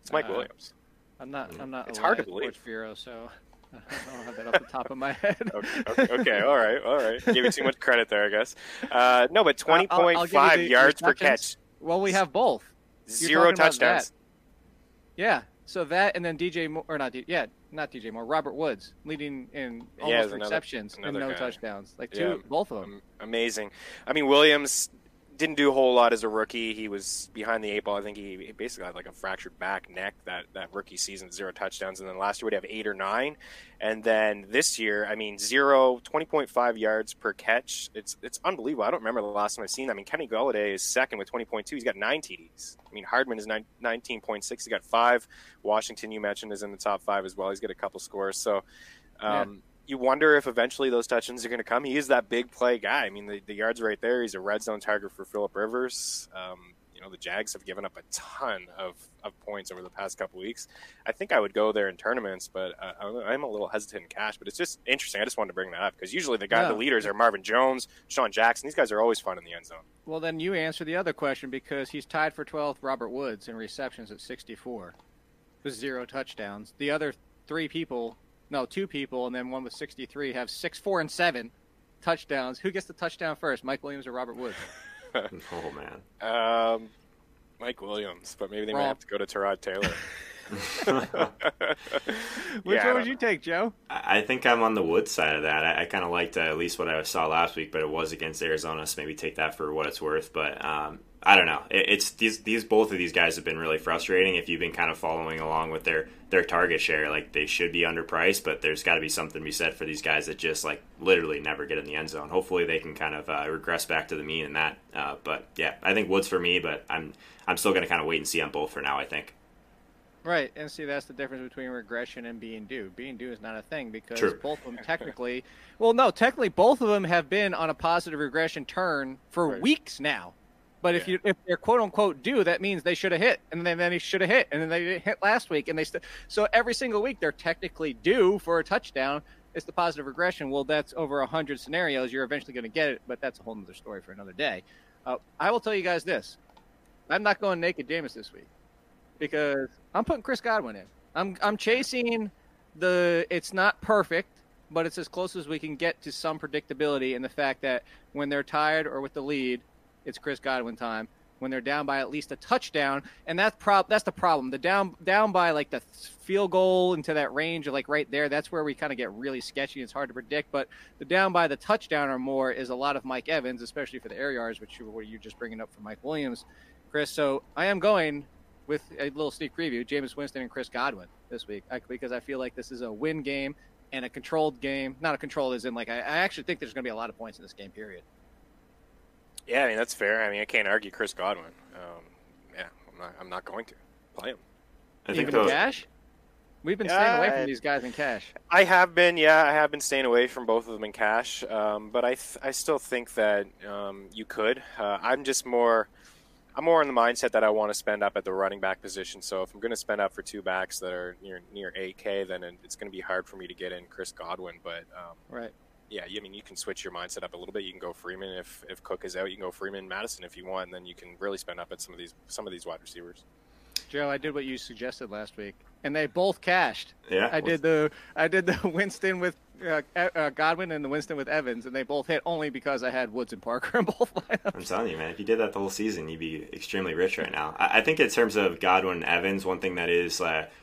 It's Mike Williams. I'm not. It's hard to believe. Bureau, so I don't have that off the top of my head. Okay. All right. Give you too much credit there, I guess. No, but 20.5 yards per catch. Well, we have both. 0 touchdowns. Yeah. So that, and then DJ Moore, or not DJ Moore, Robert Woods leading in almost receptions and no touchdowns. Like both of them. Amazing. I mean, Williams didn't do a whole lot as a rookie. He was behind the 8 ball. I think he basically had like a fractured back neck that rookie season, 0 touchdowns. And then last year we'd have 8 or 9. And then this year, I mean, 20.5 yards per catch. It's unbelievable. I don't remember the last time I've seen that. I mean, Kenny Golladay is second with 20.2. He's got 9 TDs. I mean, Hardman is 19.6. He's got 5. Washington, you mentioned, is in the top 5 as well. He's got a couple scores. So, you wonder if eventually those touchdowns are going to come. He is that big play guy. I mean, the yards right there. He's a red zone target for Phillip Rivers. The Jags have given up a ton of points over the past couple weeks. I think I would go there in tournaments, but I'm a little hesitant in cash. But it's just interesting. I just wanted to bring that up because usually the leaders are Marvin Jones, Sean Jackson. These guys are always fun in the end zone. Well, then you answer the other question because he's tied for 12th, Robert Woods, in receptions at 64 with 0 touchdowns. The other 2 people, and then one with 63 have 6, 4, and 7 touchdowns. Who gets the touchdown first, Mike Williams or Robert Woods? Oh, man. Mike Williams, but maybe they might have to go to Tyrod Taylor. Which one would you take, Joe? I think I'm on the Woods side of that. I kind of liked at least what I saw last week, but it was against Arizona, so maybe take that for what it's worth. But I don't know. It's these both of these guys have been really frustrating. If you've been kind of following along with their target share, like they should be underpriced, but there's got to be something to be said for these guys that just like literally never get in the end zone. Hopefully they can kind of regress back to the mean in that. But yeah, I think Woods for me, but I'm still going to kind of wait and see on both for now, I think. Right, and see, that's the difference between regression and being due. Being due is not a thing because True. Both of them technically both of them have been on a positive regression turn for weeks now. But if if they're quote unquote due, that means they should have hit, and then they should have hit, and then they didn't hit last week, and they so every single week they're technically due for a touchdown. It's the positive regression. Well, that's over 100 scenarios. You're eventually going to get it, but that's a whole other story for another day. I will tell you guys this. I'm not going naked Jameis this week because I'm putting Chris Godwin in. I'm chasing the – it's not perfect, but it's as close as we can get to some predictability in the fact that when they're tired or with the lead, it's Chris Godwin time. When they're down by at least a touchdown, and that's the problem. The down by like the field goal into that range, like right there, that's where we kind of get really sketchy. It's hard to predict, but the down by the touchdown or more is a lot of Mike Evans, especially for the air yards, which you're just bringing up for Mike Williams, Chris. So I am going with a little sneak preview, Jameis Winston and Chris Godwin this week, because I feel like this is a win game and a controlled game. Not a controlled as in like I actually think there's going to be a lot of points in this game, period. Yeah, I mean, that's fair. I mean, I can't argue Chris Godwin. I'm not going to play him. Even in cash? We've been staying away from these guys in cash. I have been, I have been staying away from both of them in cash. But I still think that you could. I'm more in the mindset that I want to spend up at the running back position. So if I'm going to spend up for two backs that are near 8K, then it's going to be hard for me to get in Chris Godwin. But right. Yeah, I mean, you can switch your mindset up a little bit. You can go Freeman if Cook is out. You can go Freeman, Madison if you want, and then you can really spend up at some of these wide receivers. Joe, I did what you suggested last week, and they both cashed. Yeah, I did the Winston with Godwin and the Winston with Evans, and they both hit only because I had Woods and Parker in both lineups. I'm telling you, man, if you did that the whole season, you'd be extremely rich right now. I think in terms of Godwin and Evans, one thing that is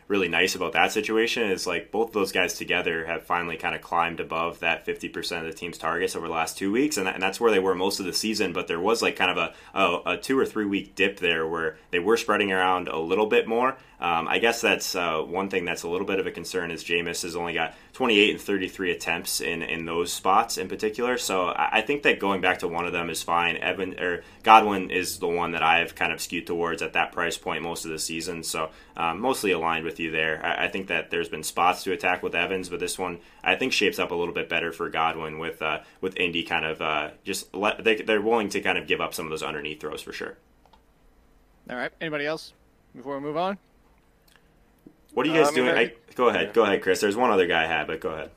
really nice about that situation is like both of those guys together have finally kind of climbed above that 50% of the team's targets over the last 2 weeks, and that's where they were most of the season. But there was like kind of a 2 or 3 week dip there where they were spreading around a little bit more. I guess that's one thing that's a little bit of a concern is Jameis has only got 28 and 33 attempts in those spots in particular. So I think that going back to one of them is fine. Godwin is the one that I've kind of skewed towards at that price point most of the season. So mostly aligned with you there. I think that there's been spots to attack with Evans, but this one I think shapes up a little bit better for Godwin with Indy kind of they're willing to kind of give up some of those underneath throws for sure. All right. Anybody else before we move on? What are you guys doing? Go ahead, Chris. There's one other guy I had, but go ahead.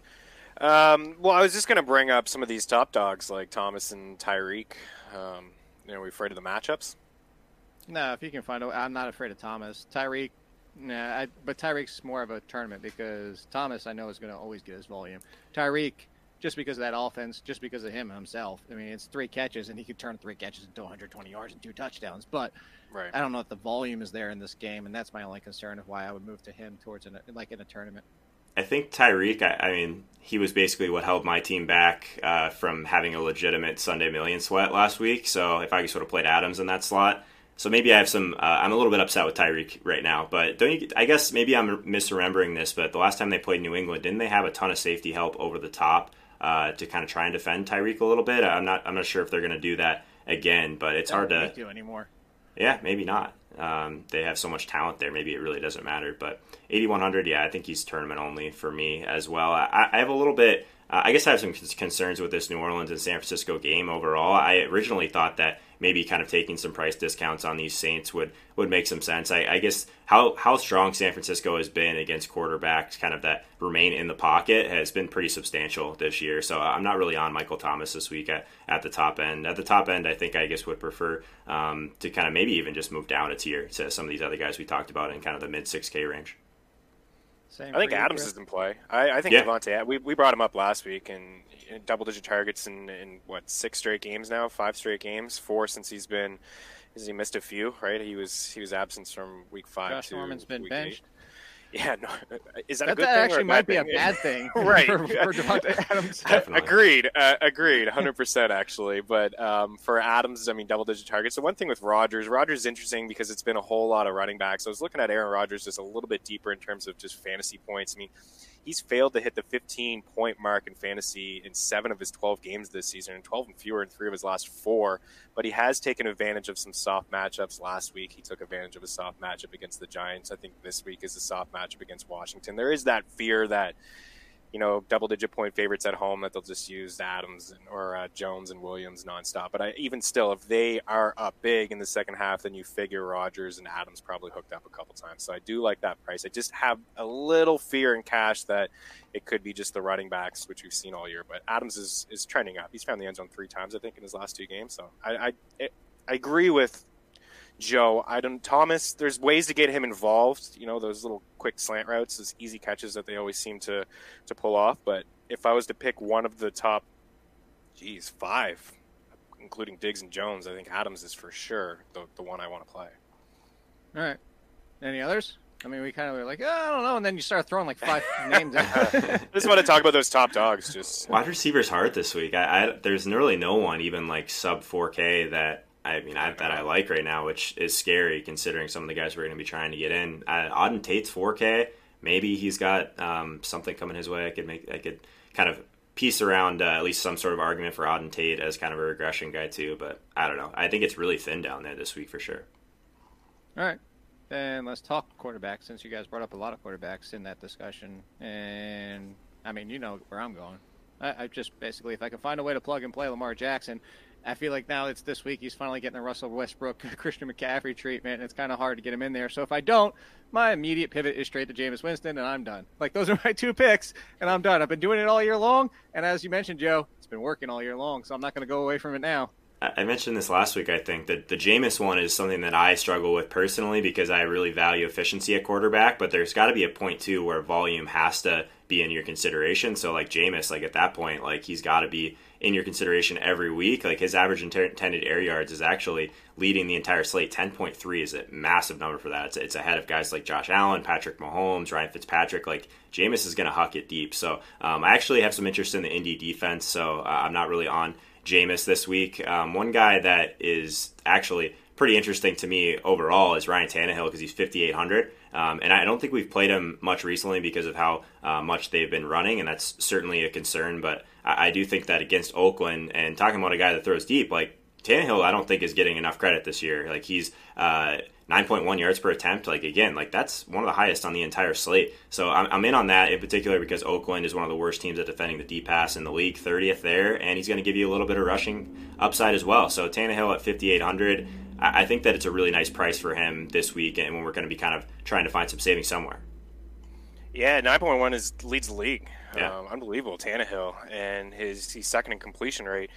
Well, I was just going to bring up some of these top dogs like Thomas and Tyreek. Are we afraid of the matchups? No, if you can find out, I'm not afraid of Thomas. Tyreek, but Tyreek's more of a tournament because Thomas, I know, is going to always get his volume. Tyreek, just because of that offense, just because of him himself. I mean, it's three catches, and he could turn three catches into 120 yards and two touchdowns. But right. I don't know if the volume is there in this game, and that's my only concern of why I would move to him towards in a tournament. I think Tyreek, I mean, he was basically what held my team back from having a legitimate Sunday Million sweat last week. So if I sort of played Adams in that slot. So maybe I have some I'm a little bit upset with Tyreek right now, but I guess maybe I'm misremembering this, but the last time they played New England, didn't they have a ton of safety help over the top to kind of try and defend Tyreek a little bit? I'm not sure if they're going to do that again, but it's hard to do anymore. Yeah, maybe not. They have so much talent there. Maybe it really doesn't matter. But 8,100, I think he's tournament only for me as well. I have a little bit. I guess I have some concerns with this New Orleans and San Francisco game overall. I originally thought that maybe kind of taking some price discounts on these Saints would make some sense. I guess how strong San Francisco has been against quarterbacks kind of that remain in the pocket has been pretty substantial this year. So I'm not really on Michael Thomas this week at the top end. At the top end, I guess would prefer to kind of maybe even just move down a tier to some of these other guys we talked about in kind of the mid 6K range. Same I think Adams is in play. I think Devonta. We brought him up last week, and double-digit targets in 6 straight games now, 5 straight games, 4 since he's been. He missed a few, right? He was absent from week 5. Josh Norman's been benched. 8. Yeah, no. Is that a good thing? That actually might be a bad thing, right? For Devonta Adams. Agreed, 100% actually. But for Adams, I mean, double-digit targets. The one thing with Rodgers is interesting because it's been a whole lot of running backs. I was looking at Aaron Rodgers just a little bit deeper in terms of just fantasy points. I mean, he's failed to hit the 15-point mark in fantasy in 7 of his 12 games this season, and 12 and fewer in 3 of his last 4. But he has taken advantage of some soft matchups. Last week, he took advantage of a soft matchup against the Giants. I think this week is a soft matchup against Washington. There is that fear that you know, double-digit point favorites at home, that they'll just use Adams or Jones and Williams nonstop. But even still, if they are up big in the second half, then you figure Rodgers and Adams probably hooked up a couple times. So I do like that price. I just have a little fear in cash that it could be just the running backs, which we've seen all year. But Adams is trending up. He's found the end zone 3 times, I think, in his last 2 games. So I agree with Joe. Thomas, there's ways to get him involved, you know, those little quick slant routes, those easy catches that they always seem to pull off. But if I was to pick one of the top 5, including Diggs and Jones, I think Adams is for sure the one I want to play. All right, any others? I mean, we kind of were like, oh, I don't know, and then you start throwing like 5 names out. I just want to talk about those top dogs. Just wide receivers hard this week. There's really no one even like sub 4K that I like right now, which is scary considering some of the guys we're going to be trying to get in. Auden Tate's 4K. Maybe he's got something coming his way. I could kind of piece around at least some sort of argument for Auden Tate as kind of a regression guy too. But I don't know. I think it's really thin down there this week for sure. All right. Then let's talk quarterback, since you guys brought up a lot of quarterbacks in that discussion. And, I mean, you know where I'm going. I just basically, if I can find a way to plug and play Lamar Jackson, I feel like now it's this week he's finally getting the Russell Westbrook, Christian McCaffrey treatment, and it's kind of hard to get him in there. So if I don't, my immediate pivot is straight to Jameis Winston, and I'm done. Like, those are my 2 picks, and I'm done. I've been doing it all year long, and as you mentioned, Joe, it's been working all year long, so I'm not going to go away from it now. I mentioned this last week, I think, that the Jameis one is something that I struggle with personally because I really value efficiency at quarterback, but there's got to be a point, too, where volume has to be in your consideration. So, like, Jameis, like, at that point, like, he's got to be in your consideration every week. Like, his average intended air yards is actually leading the entire slate. 10.3 is a massive number for that. It's ahead of guys like Josh Allen, Patrick Mahomes, Ryan Fitzpatrick. Like, Jameis is going to huck it deep. So, I actually have some interest in the Indy defense, so I'm not really on Jameis this week. One guy that is actually pretty interesting to me overall is Ryan Tannehill because he's 5,800. And I don't think we've played him much recently because of how much they've been running, and that's certainly a concern. But I do think that against Oakland, and talking about a guy that throws deep, like Tannehill, I don't think is getting enough credit this year. Like, he's 9.1 yards per attempt. Like, again, like, that's one of the highest on the entire slate. So I'm in on that in particular because Oakland is one of the worst teams at defending the deep pass in the league, 30th there, and he's going to give you a little bit of rushing upside as well. So Tannehill at 5,800, I think that it's a really nice price for him this week, and when we're going to be kind of trying to find some savings somewhere. Yeah, 9.1 leads the league. Yeah. Unbelievable, Tannehill, and he's second in completion rate.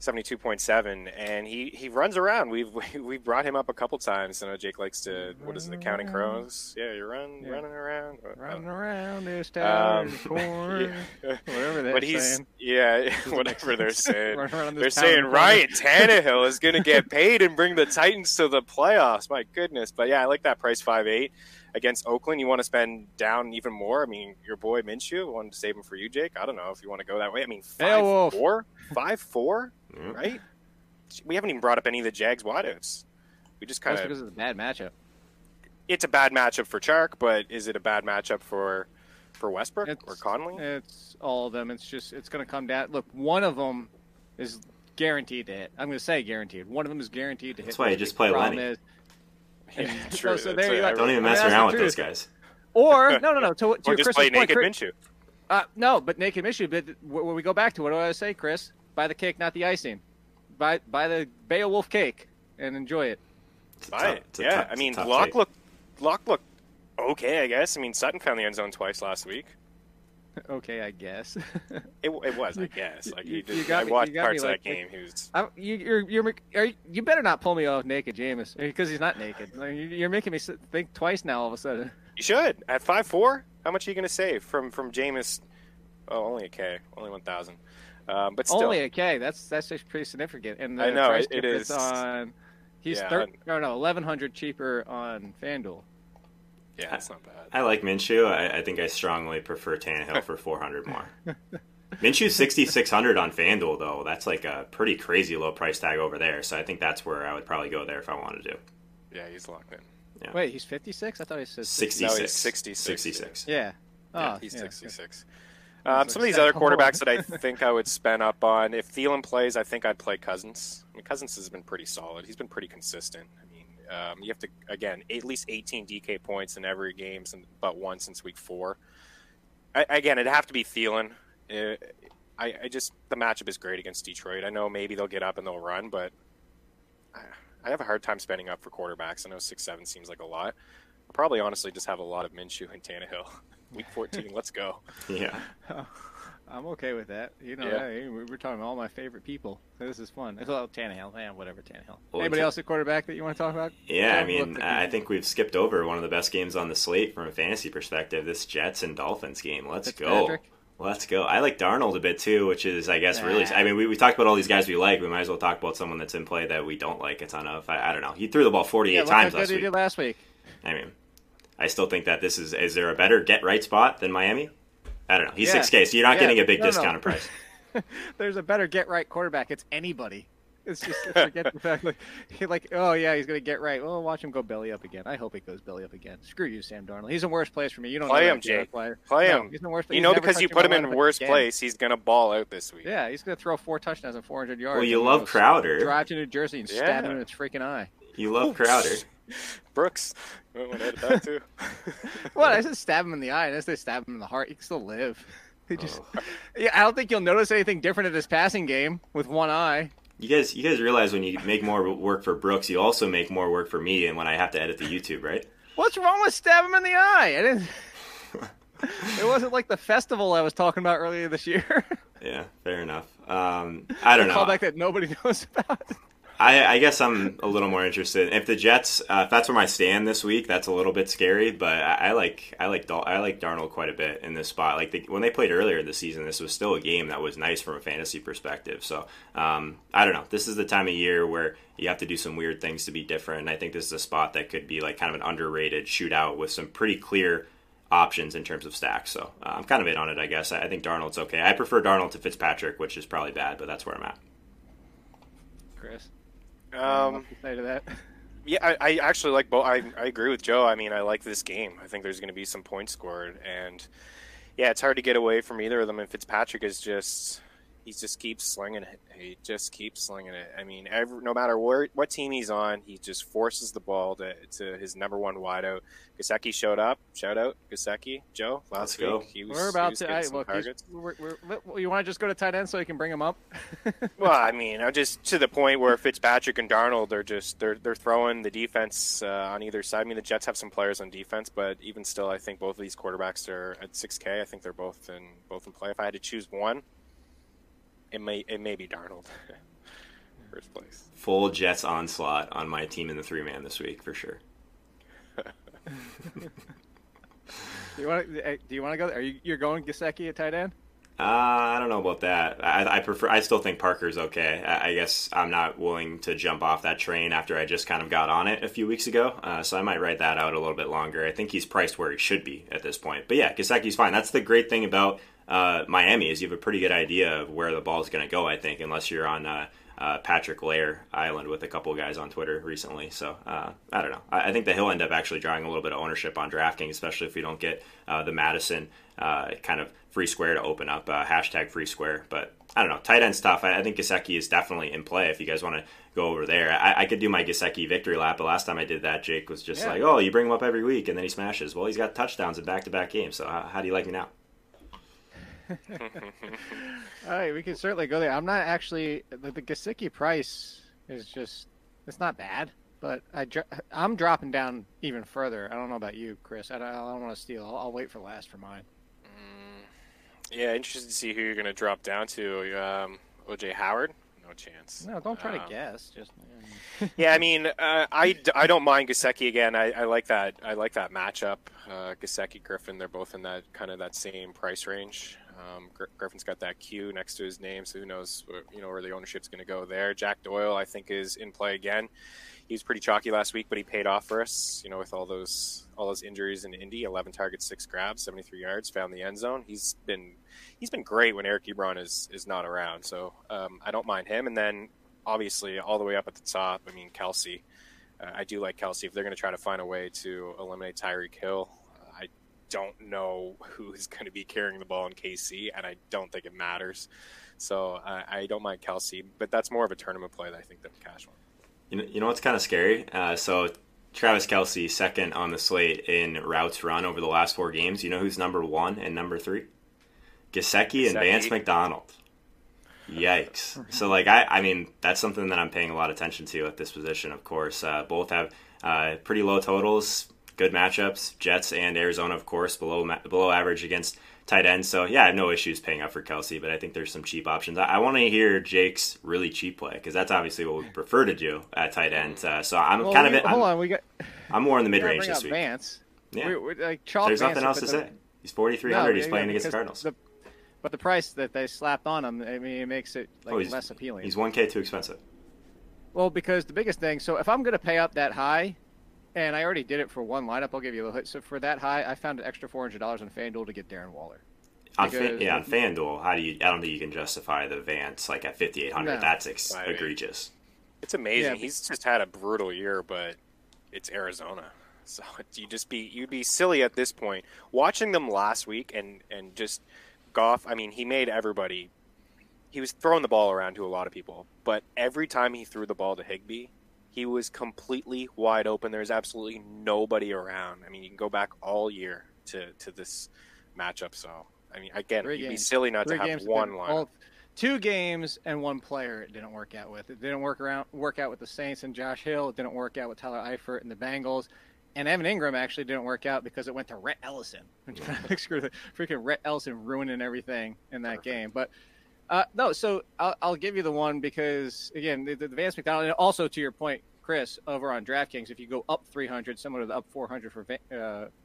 72.7, and he runs around. We've brought him up a couple times. I know Jake likes to, what is it, the Counting Crows? Yeah, you're running around. Running around this town, corn, yeah. Whatever they're saying. Yeah, whatever they're saying. They're saying Ryan Tannehill is going to get paid and bring the Titans to the playoffs. My goodness. But, yeah, I like that price, 5.8. Against Oakland, you want to spend down even more. I mean, your boy Minshew, wanted to save him for you, Jake. I don't know if you want to go that way. I mean, 5-4? 5-4? Right? We haven't even brought up any of the Jags wideouts. We just kind of... because it's a bad matchup. It's a bad matchup for Chark, but is it a bad matchup for Westbrook or Conley? It's all of them. It's just, it's going to come down. Look, one of them is guaranteed to hit. I'm going to say guaranteed. One of them is guaranteed to hit. That's why you just play Lenny. Yeah, true. So there you go. Don't even mess around with those guys. Or no. To your just play Naked Minshew. No, but Naked Minshew. But when we go back to what do I say, Chris? Buy the cake, not the icing. Buy the Beowulf cake and enjoy it. Buy it. Yeah, I mean, Locke looked okay, I guess. I mean, Sutton found the end zone twice last week. Okay, I guess. It was, I guess. Like, I watched parts of that game. He was... you better not pull me off naked, Jameis, because he's not naked. Like, you're making me think twice now all of a sudden. You should. At 5.4, how much are you going to save from Jameis? Oh, only a K. Only 1,000. But still. Only a K. That's just pretty significant. And I know, it is. He's 1,100 cheaper on FanDuel. Yeah, that's not bad. I like Minshew. I think I strongly prefer Tannehill for 400 more. Minshew's 6,600 on FanDuel, though. That's like a pretty crazy low price tag over there. So I think that's where I would probably go there if I wanted to. Yeah, he's locked in. Yeah. Wait, he's 56? I thought he said 66. No, he's 66. Yeah. Oh, yeah, he's 66. Some of these other quarterbacks that I think I would spend up on. If Thielen plays, I think I'd play Cousins. I mean, Cousins has been pretty solid. He's been pretty consistent. I mean, you have to, again, at least 18 DK points in every game but one since week 4. Again, it'd have to be Thielen. I just the matchup is great against Detroit. I know maybe they'll get up and they'll run, but I have a hard time spending up for quarterbacks. I know 6-7 seems like a lot. I probably honestly just have a lot of Minshew and Tannehill. Week 14, let's go. Yeah. I'm okay with that. You know, yeah. Hey, we're talking about all my favorite people. So this is fun. It's all Tannehill. Yeah, whatever, Tannehill. Well, anybody else at quarterback that you want to talk about? Yeah, I mean, I think we've skipped over one of the best games on the slate from a fantasy perspective, this Jets and Dolphins game. Let's go. Let's go. I like Darnold a bit too, which is, I guess, really... I mean, we talked about all these guys we like. We might as well talk about someone that's in play that we don't like a ton of. I don't know. He threw the ball 48 times last week. He did last week. I mean, I still think that this is... Is there a better get-right spot than Miami? I don't know. He's 6K, so you're not getting a big discounted price. There's a better get-right quarterback. It's anybody. It's just forget the fact like, oh, yeah, he's going to get right. Well, watch him go belly up again. I hope he goes belly up again. Screw you, Sam Darnold. He's in worst place for me. You don't play him, Jake. Play him. He's in worst place. You know, because you put him in worst place, he's going to ball out this week. Yeah, he's going to throw 4 touchdowns and 400 yards. Well, you love Crowder. Drive to New Jersey and stab him in his freaking eye. You love Crowder. Brooks. You might want to edit that, too. What? I said stab him in the eye. I said stab him in the heart. He can still live. I don't think you'll notice anything different in his passing game with one eye. You guys realize when you make more work for Brooks, you also make more work for me and when I have to edit the YouTube, right? What's wrong with stab him in the eye? I didn't... It wasn't like the festival I was talking about earlier this year. Yeah, fair enough. I don't know. Callback that nobody knows about. I guess I'm a little more interested. If the Jets, if that's where I stand this week, that's a little bit scary. But I like Darnold quite a bit in this spot. Like when they played earlier this season, this was still a game that was nice from a fantasy perspective. So I don't know. This is the time of year where you have to do some weird things to be different. And I think this is a spot that could be like kind of an underrated shootout with some pretty clear options in terms of stacks. So I'm kind of in on it, I guess. I think Darnold's okay. I prefer Darnold to Fitzpatrick, which is probably bad, but that's where I'm at. Chris. Say to that. Yeah, I actually like both. I agree with Joe. I mean, I like this game. I think there's going to be some points scored, and yeah, it's hard to get away from either of them. And Fitzpatrick is he just keeps slinging it. He just keeps slinging it. I mean, no matter what team he's on, he just forces the ball to his number one wideout. Gesicki showed up. Shout out Gesicki, Joe. Last week he was. We're about to. You want to just go to tight end so you can bring him up? Well, I mean, I'm just to the point where Fitzpatrick and Darnold are just they're throwing the defense on either side. I mean, the Jets have some players on defense, but even still, I think both of these quarterbacks are at 6K. I think they're both in play. If I had to choose one. It may be Darnold. First place. Full Jets onslaught on my team in the 3-man this week for sure. Do you want to go? You're going Gesicki at tight end? I don't know about that. I still think Parker's okay. I guess I'm not willing to jump off that train after I just kind of got on it a few weeks ago. So I might ride that out a little bit longer. I think he's priced where he should be at this point. But yeah, Gesicki's fine. That's the great thing about Miami is you have a pretty good idea of where the ball is going to go, I think, unless you're on Patrick Lair Island with a couple of guys on Twitter recently. So I don't know. I think that he'll end up actually drawing a little bit of ownership on DraftKings, especially if we don't get the Madison kind of free square to open up, hashtag free square. But I don't know. Tight end stuff. I think Gesicki is definitely in play if you guys want to go over there. I could do my Gesicki victory lap, but last time I did that, Jake was just like, oh, you bring him up every week and then he smashes. Well, he's got touchdowns in back-to-back games. So how do you like me now? All right, we can certainly go there. I'm not actually the Gesicki price is just it's not bad, but I'm dropping down even further. I don't know about you, Chris. I don't want to steal. I'll wait for last for mine. Yeah, interested to see who you're going to drop down to. OJ Howard. No chance. No, don't try to guess. Just yeah, I mean, I don't mind Gesicki again. I like that. I like that matchup. Gesicki, Griffin, they're both in that kind of that same price range. Griffin's got that Q next to his name, so who knows where the ownership's going to go there. Jack Doyle, I think, is in play again. He was pretty chalky last week, but he paid off for us. You know, with all those injuries in Indy, 11 targets, 6 grabs, 73 yards, found the end zone. He's been great when Eric Ebron is not around. So I don't mind him. And then obviously all the way up at the top, I mean Kelsey. I do like Kelsey. If they're going to try to find a way to eliminate Tyreek Hill. Don't know who is going to be carrying the ball in KC, and I don't think it matters. So I don't mind Kelsey, but that's more of a tournament play that I think than a cash one. You know what's kind of scary? So Travis Kelce, second on the slate in routes run over the last four games. You know who's number one and number three? Gesicki and Vance McDonald. Yikes. So, like, I mean, that's something that I'm paying a lot of attention to at this position, of course. Both have pretty low totals, good matchups. Jets and Arizona, of course, below average against tight ends. So, yeah, I have no issues paying up for Kelce, but I think there's some cheap options. I want to hear Jake's really cheap play because that's obviously what we prefer to do at tight end. So I'm I'm more in the mid-range this week. Vance. Yeah. There's nothing else to say. He's 4,300. He's playing against the Cardinals. But the price that they slapped on him, I mean, it makes it less appealing. He's 1K too expensive. Well, because the biggest thing, so if I'm going to pay up that high, and I already did it for one lineup, I'll give you a hit. So for that high, I found an extra $400 on FanDuel to get Darren Waller. On FanDuel, I don't think you can justify the Vance like at 5,800. No. That's egregious. It's amazing. Yeah, he's just had a brutal year, but it's Arizona. So you'd be silly at this point. Watching them last week and just Goff, I mean, he made everybody. He was throwing the ball around to a lot of people, but every time he threw the ball to Higbee, he was completely wide open. There's absolutely nobody around. I mean, you can go back all year to this matchup. So, I mean, again, you'd be silly not to have one lineup. Two games and one player it didn't work out with. It didn't work out with the Saints and Josh Hill. It didn't work out with Tyler Eifert and the Bengals. And Evan Ingram actually didn't work out because it went to Rhett Ellison. Freaking Rhett Ellison ruining everything in that game. But, no, so I'll give you the one because, again, the Vance McDonald, and also to your point, Chris, over on DraftKings, if you go up 300, similar to up 400 for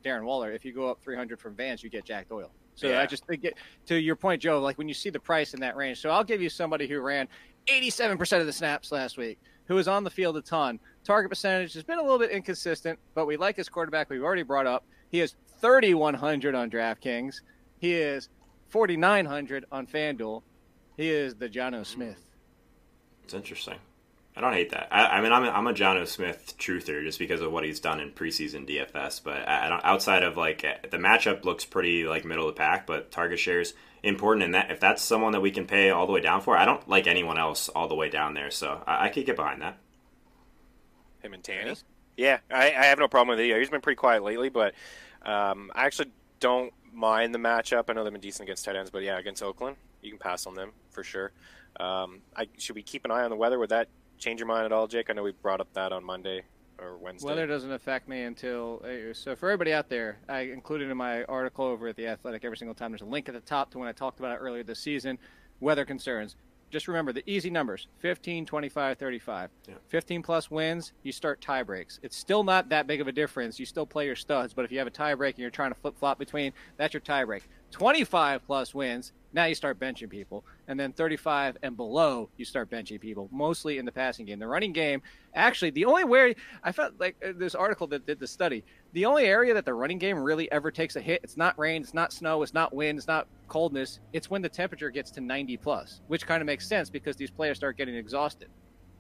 Darren Waller, if you go up 300 from Vance, you get Jack Doyle. So yeah. I just think, to your point, Joe, like when you see the price in that range. So I'll give you somebody who ran 87% of the snaps last week, who was on the field a ton. Target percentage has been a little bit inconsistent, but we like his quarterback. We've already brought up. He is 3,100 on DraftKings. He is 4,900 on FanDuel. He is the Jonnu Smith. It's interesting. I don't hate that. I mean, I'm a Jonnu Smith truther just because of what he's done in preseason DFS. But I don't, outside of like the matchup looks pretty like middle of the pack, but target shares important. And that if that's someone that we can pay all the way down for, I don't like anyone else all the way down there. So I could get behind that. Him and Tanny. Yeah, I have no problem with it either. He's been pretty quiet lately, but I actually don't mind the matchup. I know they've been decent against tight ends, but yeah, against Oakland, you can pass on them for sure. Should we keep an eye on the weather? Would that change your mind at all, Jake? I know we brought up that on Monday or Wednesday. Weather doesn't affect me until – so for everybody out there, I included in my article over at The Athletic every single time. There's a link at the top to when I talked about it earlier this season, weather concerns. Just remember the easy numbers, 15, 25, 35. Yeah. 15-plus wins, you start tie breaks. It's still not that big of a difference. You still play your studs, but if you have a tie break and you're trying to flip-flop between, that's your tie break. 25-plus wins, now you start benching people. And then 35 and below, you start benching people, mostly in the passing game. The running game, actually, the only way I felt like this article that did the study, the only area that the running game really ever takes a hit, it's not rain, it's not snow, it's not wind, it's not coldness, it's when the temperature gets to 90-plus, which kind of makes sense because these players start getting exhausted.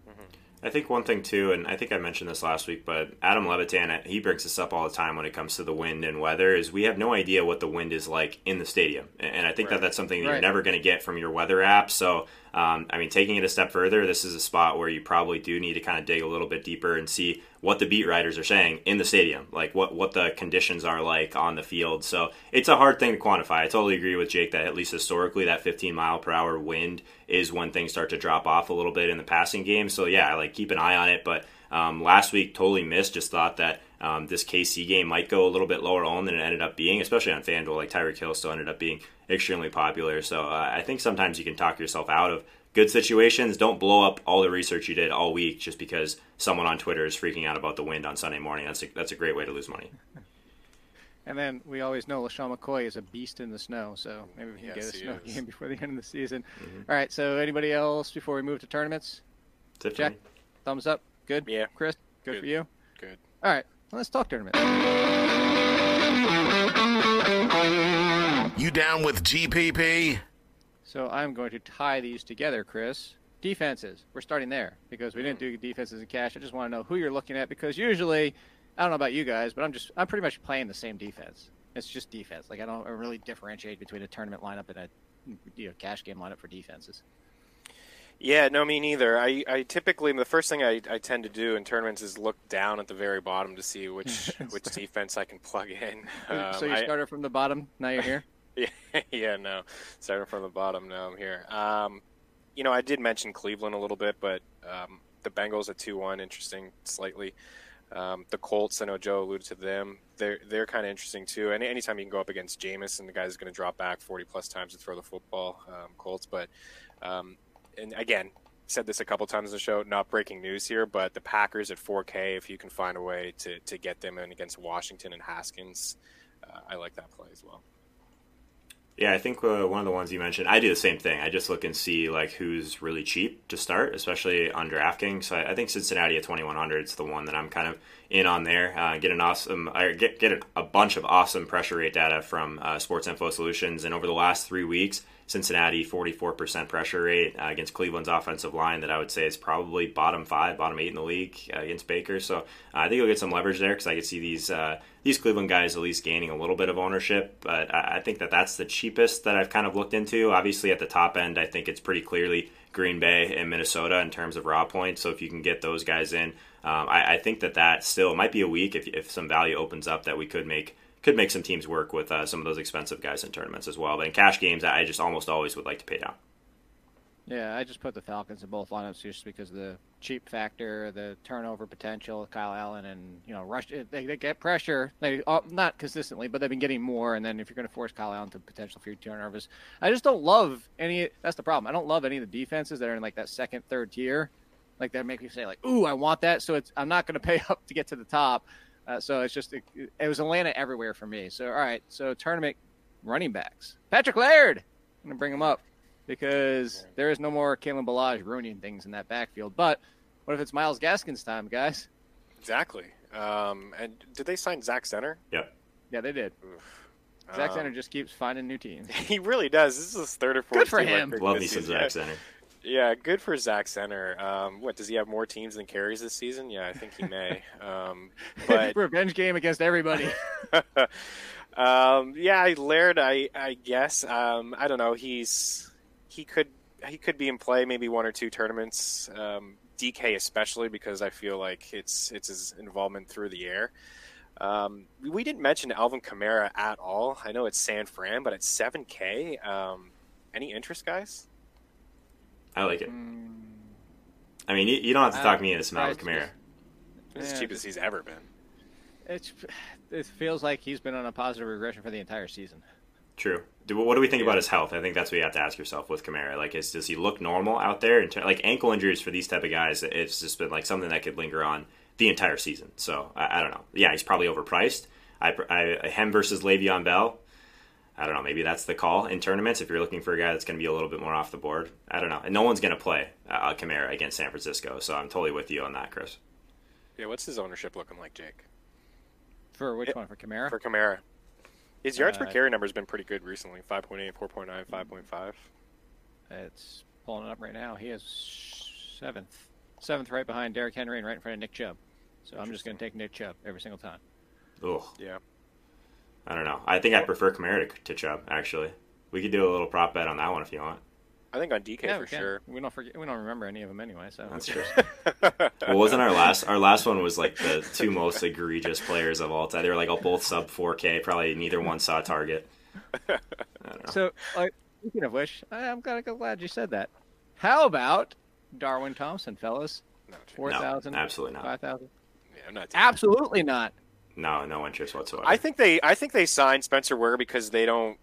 Mm-hmm. I think one thing, too, and I think I mentioned this last week, but Adam Levitan, he brings this up all the time when it comes to the wind and weather, is we have no idea what the wind is like in the stadium. And I think that's something that you're never going to get from your weather app. So, I mean, taking it a step further, this is a spot where you probably do need to kind of dig a little bit deeper and see what the beat writers are saying in the stadium, like what the conditions are like on the field. So it's a hard thing to quantify. I totally agree with Jake that at least historically that 15-mile-per-hour wind is when things start to drop off a little bit in the passing game. So, yeah, like keep an eye on it. But last week totally missed, just thought that this KC game might go a little bit lower on than it ended up being, especially on FanDuel. Like Tyreek Hill still ended up being extremely popular. So I think sometimes you can talk yourself out of good situations. Don't blow up all the research you did all week just because someone on Twitter is freaking out about the wind on Sunday morning. That's a great way to lose money. And then we always know LaShawn McCoy is a beast in the snow, so maybe we can get a snow game before the end of the season. Mm-hmm. All right, so anybody else before we move to tournaments? Tiffany. Jack, thumbs up. Good? Yeah. Chris, good for you? Good. All right, well, let's talk tournament. You down with GPP? So I'm going to tie these together, Chris. Defenses. We're starting there because we didn't do defenses in cash. I just want to know who you're looking at because usually, I don't know about you guys, but I'm pretty much playing the same defense. It's just defense. Like I don't really differentiate between a tournament lineup and a cash game lineup for defenses. Yeah, no, me neither. I typically, the first thing I tend to do in tournaments is look down at the very bottom to see which defense I can plug in. So you started from the bottom, now you're here? No. Starting from the bottom, now I'm here. I did mention Cleveland a little bit, but the Bengals at 2-1, interesting slightly. The Colts, I know Joe alluded to them. They're kind of interesting too. And anytime you can go up against Jameis and the guy's going to drop back 40 plus times to throw the football, Colts. But and again, said this a couple times in the show, not breaking news here, but the Packers at 4K, if you can find a way to get them in against Washington and Haskins, I like that play as well. Yeah, I think one of the ones you mentioned, I do the same thing. I just look and see like who's really cheap to start, especially on DraftKings. So I think Cincinnati at 2,100 is the one that I'm kind of in on there. Get a bunch of awesome pressure rate data from Sports Info Solutions. And over the last 3 weeks, Cincinnati 44% pressure rate against Cleveland's offensive line that I would say is probably bottom 8 in the league against Baker. So I think you'll get some leverage there because I could see these Cleveland guys at least gaining a little bit of ownership. But I think that's the cheapest that I've kind of looked into. Obviously at the top end, I think it's pretty clearly Green Bay and Minnesota in terms of raw points. So if you can get those guys in, I think that still might be a week if some value opens up that we could make some teams work with some of those expensive guys in tournaments as well. But in cash games, I just almost always would like to pay down. Yeah, I just put the Falcons in both lineups just because of the cheap factor, the turnover potential, Kyle Allen, and rush. They get pressure, they not consistently, but they've been getting more. And then if you're going to force Kyle Allen to potential for your turnovers, I just don't love any. That's the problem. I don't love any of the defenses that are in like that second, third tier, like that make me say like, "Ooh, I want that." So I'm not going to pay up to get to the top. So it's just it was Atlanta everywhere for me. So all right, so tournament running backs, Patrick Laird. I'm gonna bring him up because there is no more Kalen Ballage ruining things in that backfield. But what if it's Myles Gaskin's time, guys? Exactly. And did they sign Zach Center? Yep. Yeah, they did. Oof. Zach Center just keeps finding new teams. He really does. This is his third or fourth. Good for him. Love me some Zach Center. Yeah, good for Zach Center. What, does he have more teams than carries this season? Yeah, I think he may. But revenge game against everybody. Laird, I guess. I don't know. He could be in play maybe one or two tournaments. DK especially because I feel like it's his involvement through the air. We didn't mention Alvin Kamara at all. I know it's San Fran, but it's 7K. Any interest, guys? I like it. I mean, you don't have to talk me into Smile with Kamara. It's as cheap as he's ever been. It feels like he's been on a positive regression for the entire season. True. What do we think about his health? I think that's what you have to ask yourself with Kamara. Like, does he look normal out there? And like ankle injuries for these type of guys, it's just been like something that could linger on the entire season. So I don't know. Yeah, he's probably overpriced. Him versus Le'Veon Bell. I don't know, maybe that's the call in tournaments if you're looking for a guy that's going to be a little bit more off the board. I don't know. And no one's going to play Kamara against San Francisco, so I'm totally with you on that, Chris. Yeah, what's his ownership looking like, Jake? For which one? For Kamara? For Kamara. His yards per carry number has been pretty good recently, 5.8, 4.9, 5.5. It's pulling it up right now. He is seventh. Seventh right behind Derek Henry and right in front of Nick Chubb. So I'm just going to take Nick Chubb every single time. Ugh. Yeah. I don't know. I think I prefer Kamara to Chubb, actually. We could do a little prop bet on that one if you want. I think on DK sure. We don't remember any of them anyway, so that's true. Well, wasn't our last one was like the two most egregious players of all time. They were like both sub 4K. Probably neither one saw a target. I don't know. So speaking of which, I'm kind of glad you said that. How about Darwin Thompson, fellas? 4,000? No, absolutely not. 5,000? Yeah, I'm not. Absolutely not. No interest whatsoever. I think they signed Spencer Ware because they don't.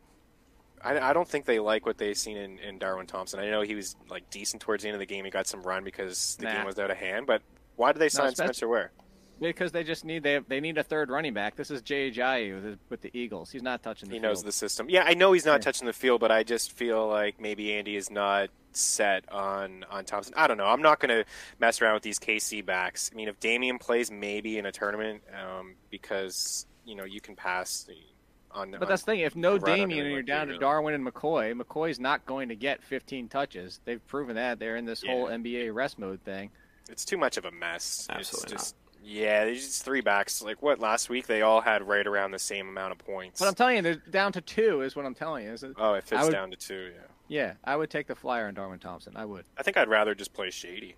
I don't think they like what they've seen in Darwin Thompson. I know he was like decent towards the end of the game. He got some run because the game was out of hand. But why did they sign Spencer Ware? Because they just need they need a third running back. This is Jay Ajayi with the Eagles. He's not touching the field. He knows the system. Yeah, I know he's not touching the field, but I just feel like maybe Andy is not set on Thompson. I don't know. I'm not going to mess around with these KC backs. I mean, if Damian plays maybe in a tournament because, you can pass on. But that's the thing. If no Damian and you're down to Darwin and McCoy's not going to get 15 touches. They've proven that. They're in this whole NBA rest mode thing. It's too much of a mess. Absolutely it's just Yeah, these three backs, like what, last week they all had right around the same amount of points. But I'm telling you, they're down to two is what I'm telling you. Is it? Oh, if it's down to two, yeah. Yeah, I would take the flyer on Darwin Thompson. I would. I think I'd rather just play Shady.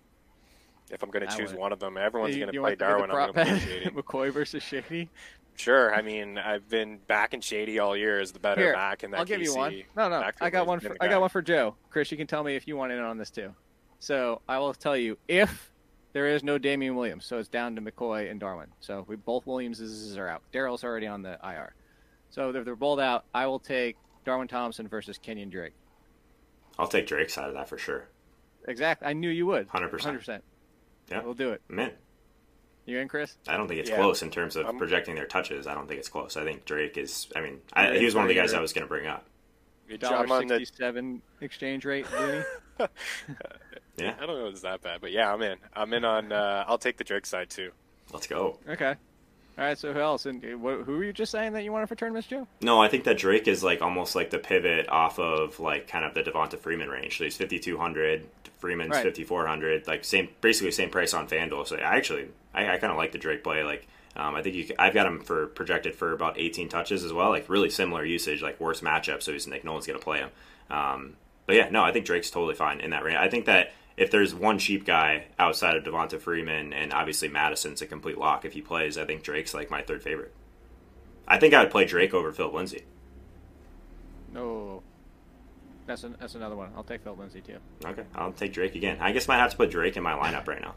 If I'm going to choose one of them, everyone's going to play Darwin. I'm going to play Shady. McCoy versus Shady? Sure. I mean, I've been backing Shady all year as the better back in that. I'll give you one. No. I got one for Joe. Chris, you can tell me if you want in on this too. So I will tell you if there is no Damian Williams, so it's down to McCoy and Darwin. So we both Williamses are out. Daryl's already on the IR. So if they're both out, I will take Darwin Thompson versus Kenyon Drake. I'll take Drake's side of that for sure. Exactly. I knew you would. 100%. 100%. Yeah. We'll do it. Man. You in, Chris? I don't think it's close in terms of projecting their touches. I don't think it's close. I think Drake is, I mean, he was one of the guys I was going to bring up. $1.67 exchange rate, really? Yeah. I don't know if it's that bad, but yeah, I'm in. I'm in on, I'll take the Drake side too. Let's go. Okay. All right, so who else? And who were you just saying that you wanted for turn, Miss Joe? No, I think that Drake is like almost like the pivot off of like kind of the Devonta Freeman range. So he's 5,200, Freeman's 5,400, like basically same price on FanDuel. So I kind of like the Drake play. Like I think I've got him for projected for about 18 touches as well. Like really similar usage, like worse matchup. So he's like no one's gonna play him. But yeah, no, I think Drake's totally fine in that range. I think that. If there's one cheap guy outside of Devonta Freeman and obviously Madison's a complete lock if he plays, I think Drake's like my third favorite. I think I would play Drake over Philip Lindsay. No. That's another one. I'll take Philip Lindsay too. Okay, I'll take Drake again. I guess I might have to put Drake in my lineup right now.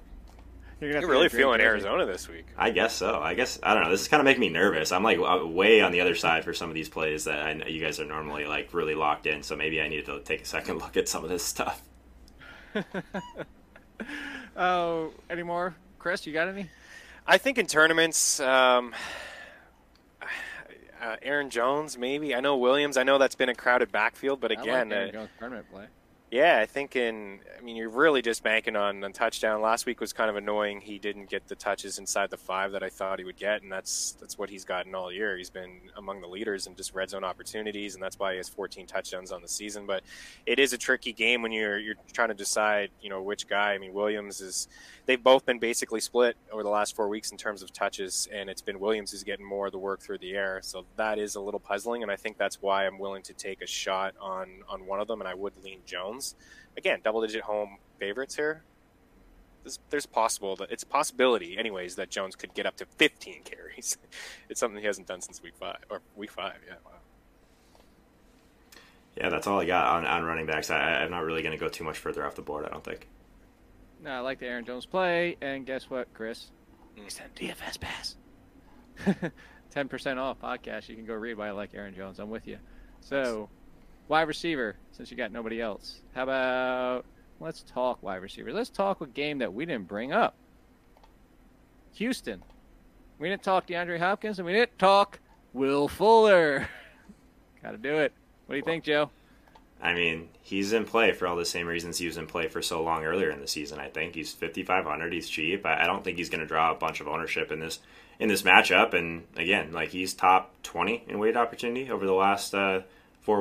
You're really feeling Arizona this week. I guess so. I don't know. This is kind of making me nervous. I'm like way on the other side for some of these plays that I know you guys are normally like really locked in, so maybe I need to take a second look at some of this stuff. Oh, any more? Chris, you got any? I think in tournaments, Aaron Jones maybe. I know Williams. I know that's been a crowded backfield, but again, I like Aaron Jones tournament play. Yeah, I think you're really just banking on touchdown. Last week was kind of annoying. He didn't get the touches inside the five that I thought he would get, and that's what he's gotten all year. He's been among the leaders in just red zone opportunities, and that's why he has 14 touchdowns on the season. But it is a tricky game when you're trying to decide, you know, which guy. I mean, Williams is – they've both been basically split over the last 4 weeks in terms of touches, and it's been Williams who's getting more of the work through the air. So that is a little puzzling, and I think that's why I'm willing to take a shot on one of them, and I would lean Jones. Again, double-digit home favorites here. It's a possibility, anyways, that Jones could get up to 15 carries. It's something he hasn't done since week five. Yeah, wow. Yeah, that's all I got on running backs. I'm not really going to go too much further off the board, I don't think. No, I like the Aaron Jones play, and guess what, Chris? It's that DFS pass. 10% off podcast. You can go read why I like Aaron Jones. I'm with you. So. Wide receiver, since you got nobody else. How about let's talk wide receiver. Let's talk a game that we didn't bring up. Houston. We didn't talk DeAndre Hopkins, and we didn't talk Will Fuller. Got to do it. What do you think, Joe? I mean, he's in play for all the same reasons he was in play for so long earlier in the season, I think. He's 5,500. He's cheap. I don't think he's going to draw a bunch of ownership in this matchup. And, again, like he's top 20 in weighted opportunity over the last 4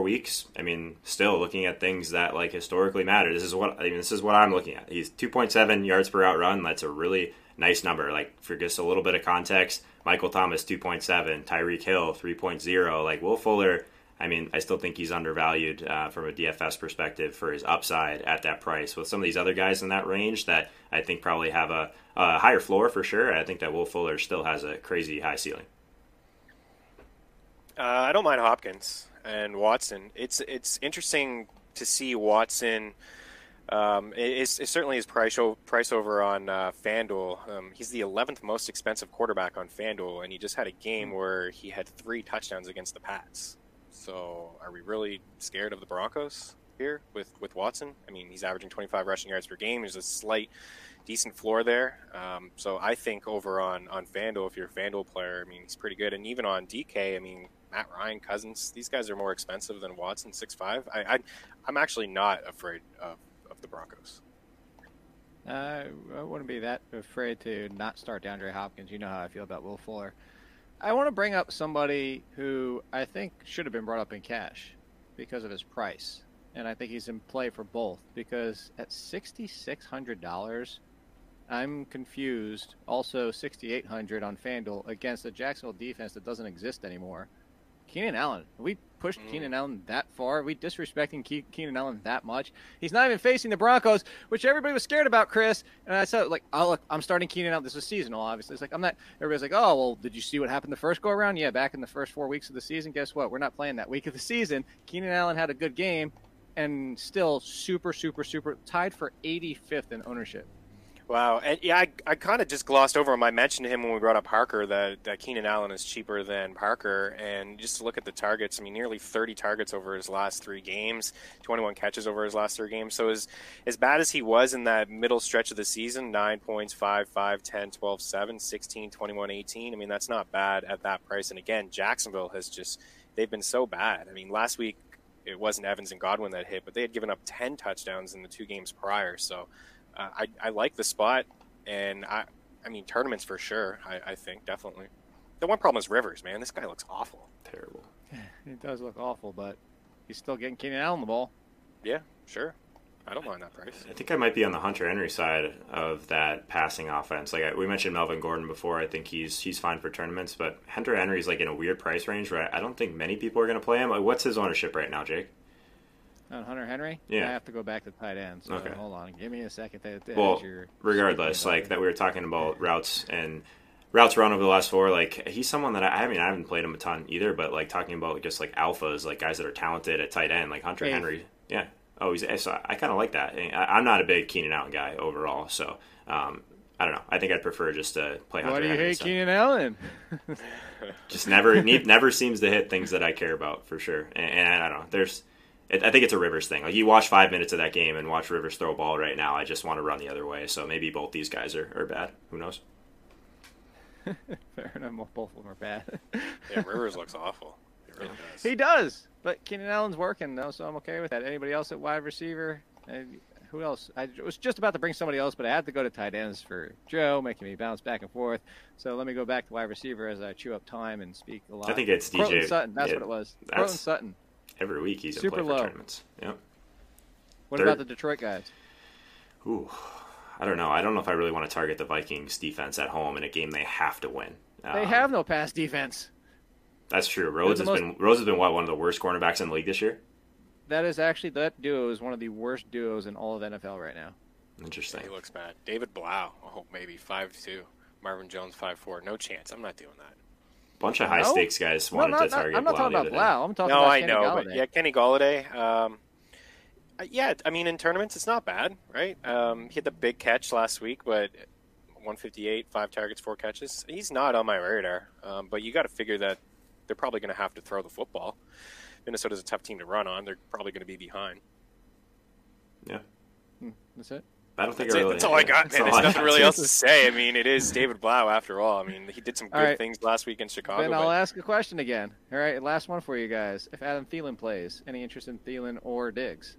weeks. I mean, still looking at things that like historically matter. This is what I'm looking at. He's 2.7 yards per out run. That's a really nice number. Like for just a little bit of context, Michael Thomas 2.7, Tyreek Hill 3.0. Like Will Fuller, I mean, I still think he's undervalued from a DFS perspective for his upside at that price. With some of these other guys in that range that I think probably have a higher floor for sure. I think that Will Fuller still has a crazy high ceiling. I don't mind Hopkins and Watson. It's interesting to see Watson. It's certainly his price over on FanDuel. He's the 11th most expensive quarterback on FanDuel, and he just had a game where he had 3 touchdowns against the Pats. So are we really scared of the Broncos here with Watson? I mean, he's averaging 25 rushing yards per game. There's a slight decent floor there. So I think over on FanDuel, if you're a FanDuel player, I mean, he's pretty good. And even on DK, I mean, Matt Ryan, Cousins, these guys are more expensive than Watson, 6'5". I'm actually not afraid of the Broncos. I wouldn't be that afraid to not start DeAndre Hopkins. You know how I feel about Will Fuller. I want to bring up somebody who I think should have been brought up in cash because of his price, and I think he's in play for both because at $6,600, I'm confused. Also, 6,800 on FanDuel against a Jacksonville defense that doesn't exist anymore. Keenan Allen. We pushed Keenan Allen that far. Are we disrespecting Keenan Allen that much? He's not even facing the Broncos, which everybody was scared about, Chris. And I said, like, oh, look, I'm starting Keenan Allen. This is seasonal, obviously. It's like, I'm not. Everybody's like, oh, well, did you see what happened the first go around? Yeah, back in the first 4 weeks of the season, guess what? We're not playing that week of the season. Keenan Allen had a good game and still super tied for 85th in ownership. Wow. And yeah, I kind of just glossed over him. I mentioned him when we brought up Parker that Keenan Allen is cheaper than Parker. And just look at the targets. I mean, nearly 30 targets over his last three games, 21 catches over his last three games. So as bad as he was in that middle stretch of the season, 9 points, 5, 10, 12, 7, 16, 21, 18. I mean, that's not bad at that price. And again, Jacksonville has just, they've been so bad. I mean, last week it wasn't Evans and Godwin that hit, but they had given up 10 touchdowns in the two games prior. So I like the spot, and I mean, tournaments for sure, I think, definitely. The one problem is Rivers, man. This guy looks awful. Terrible. It does look awful, but he's still getting Keenan Allen the ball. Yeah, sure. I don't mind that price. I think I might be on the Hunter Henry side of that passing offense. Like we mentioned Melvin Gordon before. I think he's fine for tournaments, but Hunter Henry's like in a weird price range where I don't think many people are going to play him. Like, what's his ownership right now, Jake? On Hunter Henry? Yeah. I have to go back to tight end, so okay. Hold on. Give me a second. Well, regardless, like that we were talking about routes and routes run over the last four, like he's someone that I haven't played him a ton either, but like talking about just like alphas, like guys that are talented at tight end, like Hunter Henry. Yeah. Oh, so I kind of like that. I'm not a big Keenan Allen guy overall, so I don't know. I think I'd prefer just to play Hunter Henry. Why do you hate Keenan Allen? Just never seems to hit things that I care about for sure, and I don't know. I think it's a Rivers thing. Like you watch 5 minutes of that game and watch Rivers throw a ball right now. I just want to run the other way. So maybe both these guys are bad. Who knows? Fair enough. Both of them are bad. Yeah, Rivers looks awful. He really does. He does. But Keenan Allen's working, though, so I'm okay with that. Anybody else at wide receiver? Who else? I was just about to bring somebody else, but I had to go to tight ends for Joe, making me bounce back and forth. So let me go back to wide receiver as I chew up time and speak a lot. I think it's Cortland DJ Sutton. That's what it was. Cortland Sutton. Every week he's super in play for tournaments. Yep. What about the Detroit guys? Ooh, I don't know. I don't know if I really want to target the Vikings defense at home in a game they have to win. They have no pass defense. That's true. Rhodes has been one of the worst cornerbacks in the league this year. That duo is one of the worst duos in all of NFL right now. Interesting. He looks bad. David Blau, maybe 5'2". Marvin Jones 5'4". No chance. I'm not doing that. Bunch of high-stakes guys wanted to target Blau. I'm not talking about Blau. I'm talking about Kenny Golladay. No, I know, but yeah, Kenny Golladay. Yeah, I mean, in tournaments, it's not bad, right? He had the big catch last week, but 158, 5 targets, 4 catches. He's not on my radar, but you got to figure that they're probably going to have to throw the football. Minnesota's a tough team to run on. They're probably going to be behind. Yeah. That's it? That's all I got, man. There's nothing really else to say. I mean, it is David Blau after all. I mean, he did some good things last week in Chicago. Then I'll ask a question again. All right, last one for you guys. If Adam Thielen plays, any interest in Thielen or Diggs?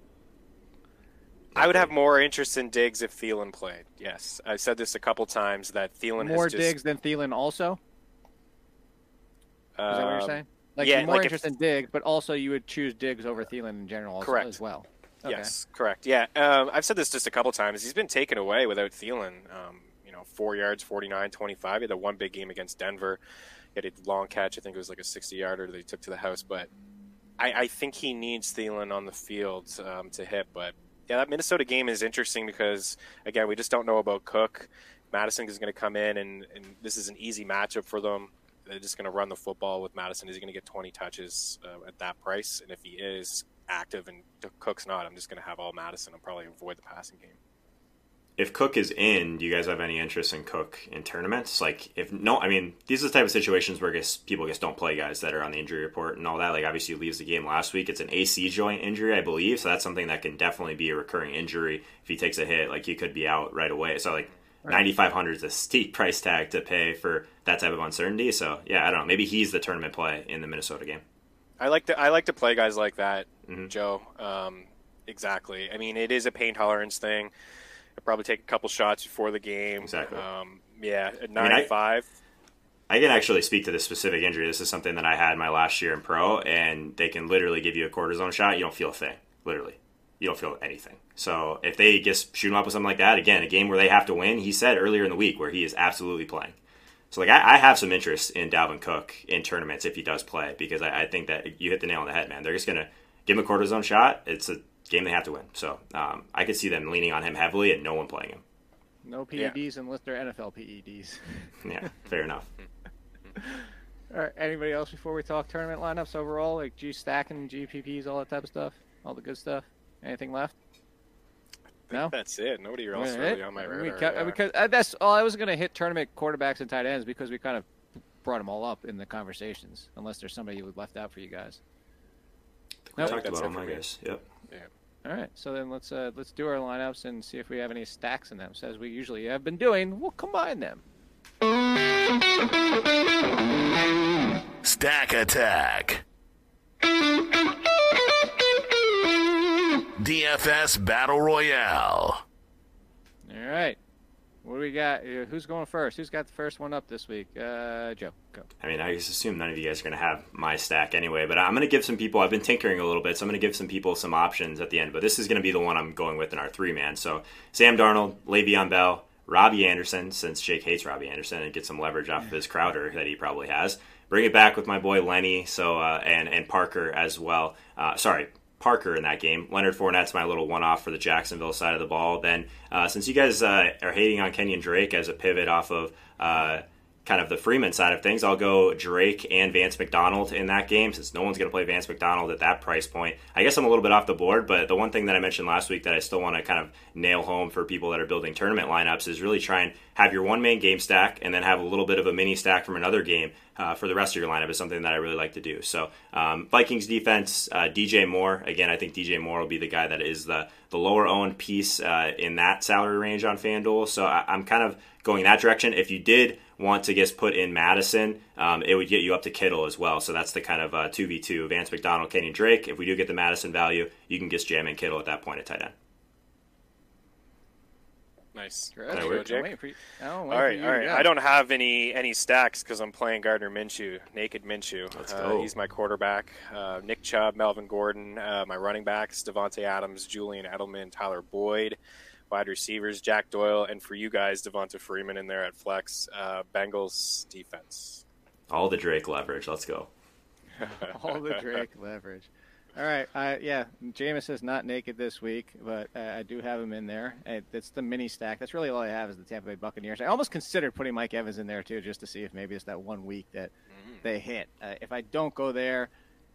I would have more interest in Diggs if Thielen played, yes. I've said this a couple times that Thielen more is just... More Diggs than Thielen also? Is that what you're saying? Like, yeah, more interest in Diggs, but also you would choose Diggs over Thielen in general as well. Okay. Yes, correct. Yeah, I've said this just a couple times. He's been taken away without Thielen. 4 yards, 49, 25. He had the one big game against Denver. He had a long catch. I think it was like a 60-yarder that he took to the house. But I think he needs Thielen on the field to hit. But, yeah, that Minnesota game is interesting because, again, we just don't know about Cook. Madison is going to come in, and this is an easy matchup for them. They're just going to run the football with Madison. Is he going to get 20 touches at that price? And if he is active and Cook's not, I'm just going to have all Madison. I'll probably avoid the passing game. If Cook is in, do you guys have any interest in Cook in tournaments? Like, if no, I mean, these are the type of situations where people just don't play guys that are on the injury report and all that. Like, obviously, he leaves the game last week. It's an AC joint injury, I believe. So that's something that can definitely be a recurring injury. If he takes a hit, like, he could be out right away. So, like, $9,500 is a steep price tag to pay for that type of uncertainty. So, yeah, I don't know. Maybe he's the tournament play in the Minnesota game. I like to play guys like that, Joe. Exactly. I mean, it is a pain tolerance thing. I'd probably take a couple shots before the game. Exactly. Yeah, at 9.5. I can actually speak to this specific injury. This is something that I had my last year in pro, and they can literally give you a cortisone shot. You don't feel a thing, literally. you don't feel anything. So if they just shoot him up with something like that, again, a game where they have to win, he said earlier in the week where he is absolutely playing. So, like, I have some interest in Dalvin Cook in tournaments if he does play, because I think that you hit the nail on the head, man. They're just going to give him a cortisone shot. It's a game they have to win. So I could see them leaning on him heavily and no one playing him. No PEDs unless they're NFL PEDs. Yeah, fair enough. All right, anybody else before we talk tournament lineups overall? Like G-stacking, GPPs, all that type of stuff? All the good stuff? Anything left? No? That's it. Nobody else really on my radar. That's all I was going to hit tournament quarterbacks and tight ends because we kind of brought them all up in the conversations, unless there's somebody who left out for you guys. No, nope. Talked about them, I guess. Yep. Yeah. All right. So then let's do our lineups and see if we have any stacks in them. So as we usually have been doing, we'll combine them. Stack attack. DFS Battle Royale. All right. What do we got? Who's going first? Who's got the first one up this week? Joe, go. I mean, I just assume none of you guys are going to have my stack anyway, but I'm going to give some people, I've been tinkering a little bit, so I'm going to give some people some options at the end, but this is going to be the one I'm going with in our three-man. So Sam Darnold, Le'Veon Bell, Robbie Anderson, since Jake hates Robbie Anderson, and get some leverage off of his Crowder that he probably has. Bring it back with my boy Lenny, and Parker as well. Parker in that game. Leonard Fournette's my little one-off for the Jacksonville side of the ball. Then since you guys are hating on Kenyon Drake as a pivot off of kind of the Freeman side of things, I'll go Drake and Vance McDonald in that game since no one's going to play Vance McDonald at that price point. I guess I'm a little bit off the board, but the one thing that I mentioned last week that I still want to kind of nail home for people that are building tournament lineups is really try and have your one main game stack and then have a little bit of a mini stack from another game for the rest of your lineup is something that I really like to do. So Vikings defense, DJ Moore. Again, I think DJ Moore will be the guy that is the lower-owned piece in that salary range on FanDuel. So I'm kind of going that direction. If you did want to just put in Madison, it would get you up to Kittle as well. So that's the kind of 2v2, Vance McDonald, Kenyon Drake. If we do get the Madison value, you can just jam in Kittle at that point at tight end. Nice. All right. I don't have any stacks because I'm playing Gardner Minshew, naked Minshew. Let's go. He's my quarterback. Nick Chubb, Melvin Gordon, my running backs, Davante Adams, Julian Edelman, Tyler Boyd, wide receivers, Jack Doyle, and for you guys, Devonta Freeman in there at flex. Bengals defense. All the Drake leverage. Let's go. All the Drake leverage. All right, Jameis is not naked this week, but I do have him in there. It's the mini stack. That's really all I have is the Tampa Bay Buccaneers. I almost considered putting Mike Evans in there, too, just to see if maybe it's that one week that they hit. If I don't go there,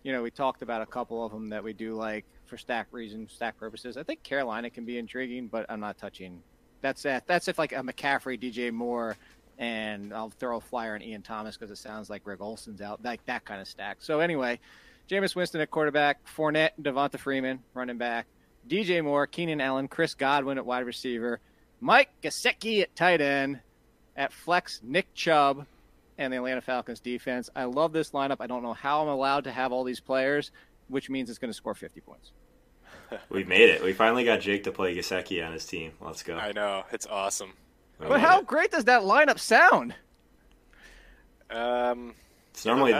you know, we talked about a couple of them that we do like for stack reasons, stack purposes. I think Carolina can be intriguing, but I'm not touching. That's if, like, a McCaffrey, DJ Moore, and I'll throw a flyer on Ian Thomas because it sounds like Rick Olsen's out, like that kind of stack. So, anyway, Jameis Winston at quarterback, Fournette, Devonta Freeman, running back, DJ Moore, Keenan Allen, Chris Godwin at wide receiver, Mike Gesicki at tight end, at flex, Nick Chubb, and the Atlanta Falcons defense. I love this lineup. I don't know how I'm allowed to have all these players, which means it's going to score 50 points. We've made it. We finally got Jake to play Gesicki on his team. Let's go. I know. It's awesome. But how great does that lineup sound? It's normally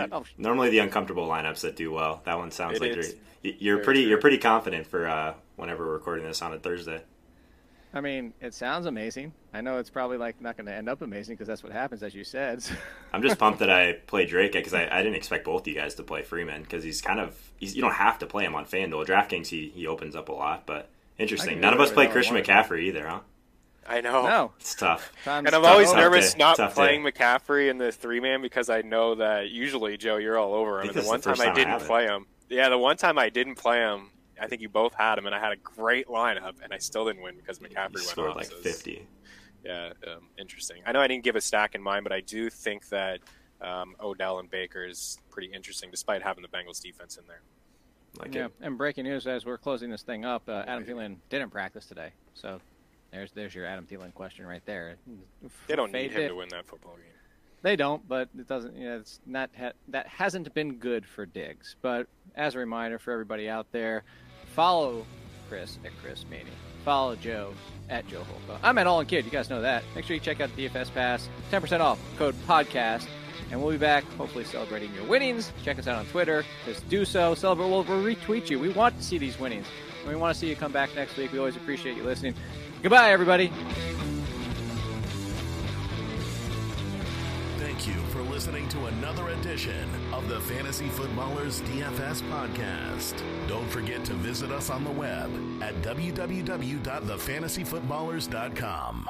the uncomfortable lineups that do well. That one sounds like you're pretty confident for whenever we're recording this on a Thursday. I mean, it sounds amazing. I know it's probably like not going to end up amazing because that's what happens, as you said. I'm just pumped that I play Drake because I didn't expect both of you guys to play Freeman because you don't have to play him on FanDuel. DraftKings he opens up a lot, but interesting. None of us play Christian McCaffrey either, huh? I know. No. It's tough. Time's and I'm tough. Always tough nervous day. Not tough playing day. McCaffrey in the three-man because I know that usually, Joe, you're all over him. And the one time I didn't play him. Yeah, the one time I didn't play him, I think you both had him, and I had a great lineup, and I still didn't win because McCaffrey went off. Scored like 50. Yeah, interesting. I know I didn't give a stack in mine, but I do think that Odell and Baker is pretty interesting despite having the Bengals defense in there. And breaking news as we're closing this thing up, Adam Thielen didn't practice today, so – There's your Adam Thielen question right there. They don't need him to win that football game. They don't, but it doesn't. You know, it's not that hasn't been good for Diggs. But as a reminder for everybody out there, follow Chris at Chris Meany. Follow Joe at Joe Holka. I'm at All In Kid. You guys know that. Make sure you check out the DFS Pass. 10% off code podcast. And we'll be back, hopefully celebrating your winnings. Check us out on Twitter. Just do so. Celebrate. We'll retweet you. We want to see these winnings. and we want to see you come back next week. We always appreciate you listening. Goodbye, everybody. Thank you for listening to another edition of the Fantasy Footballers DFS podcast. Don't forget to visit us on the web at www.thefantasyfootballers.com.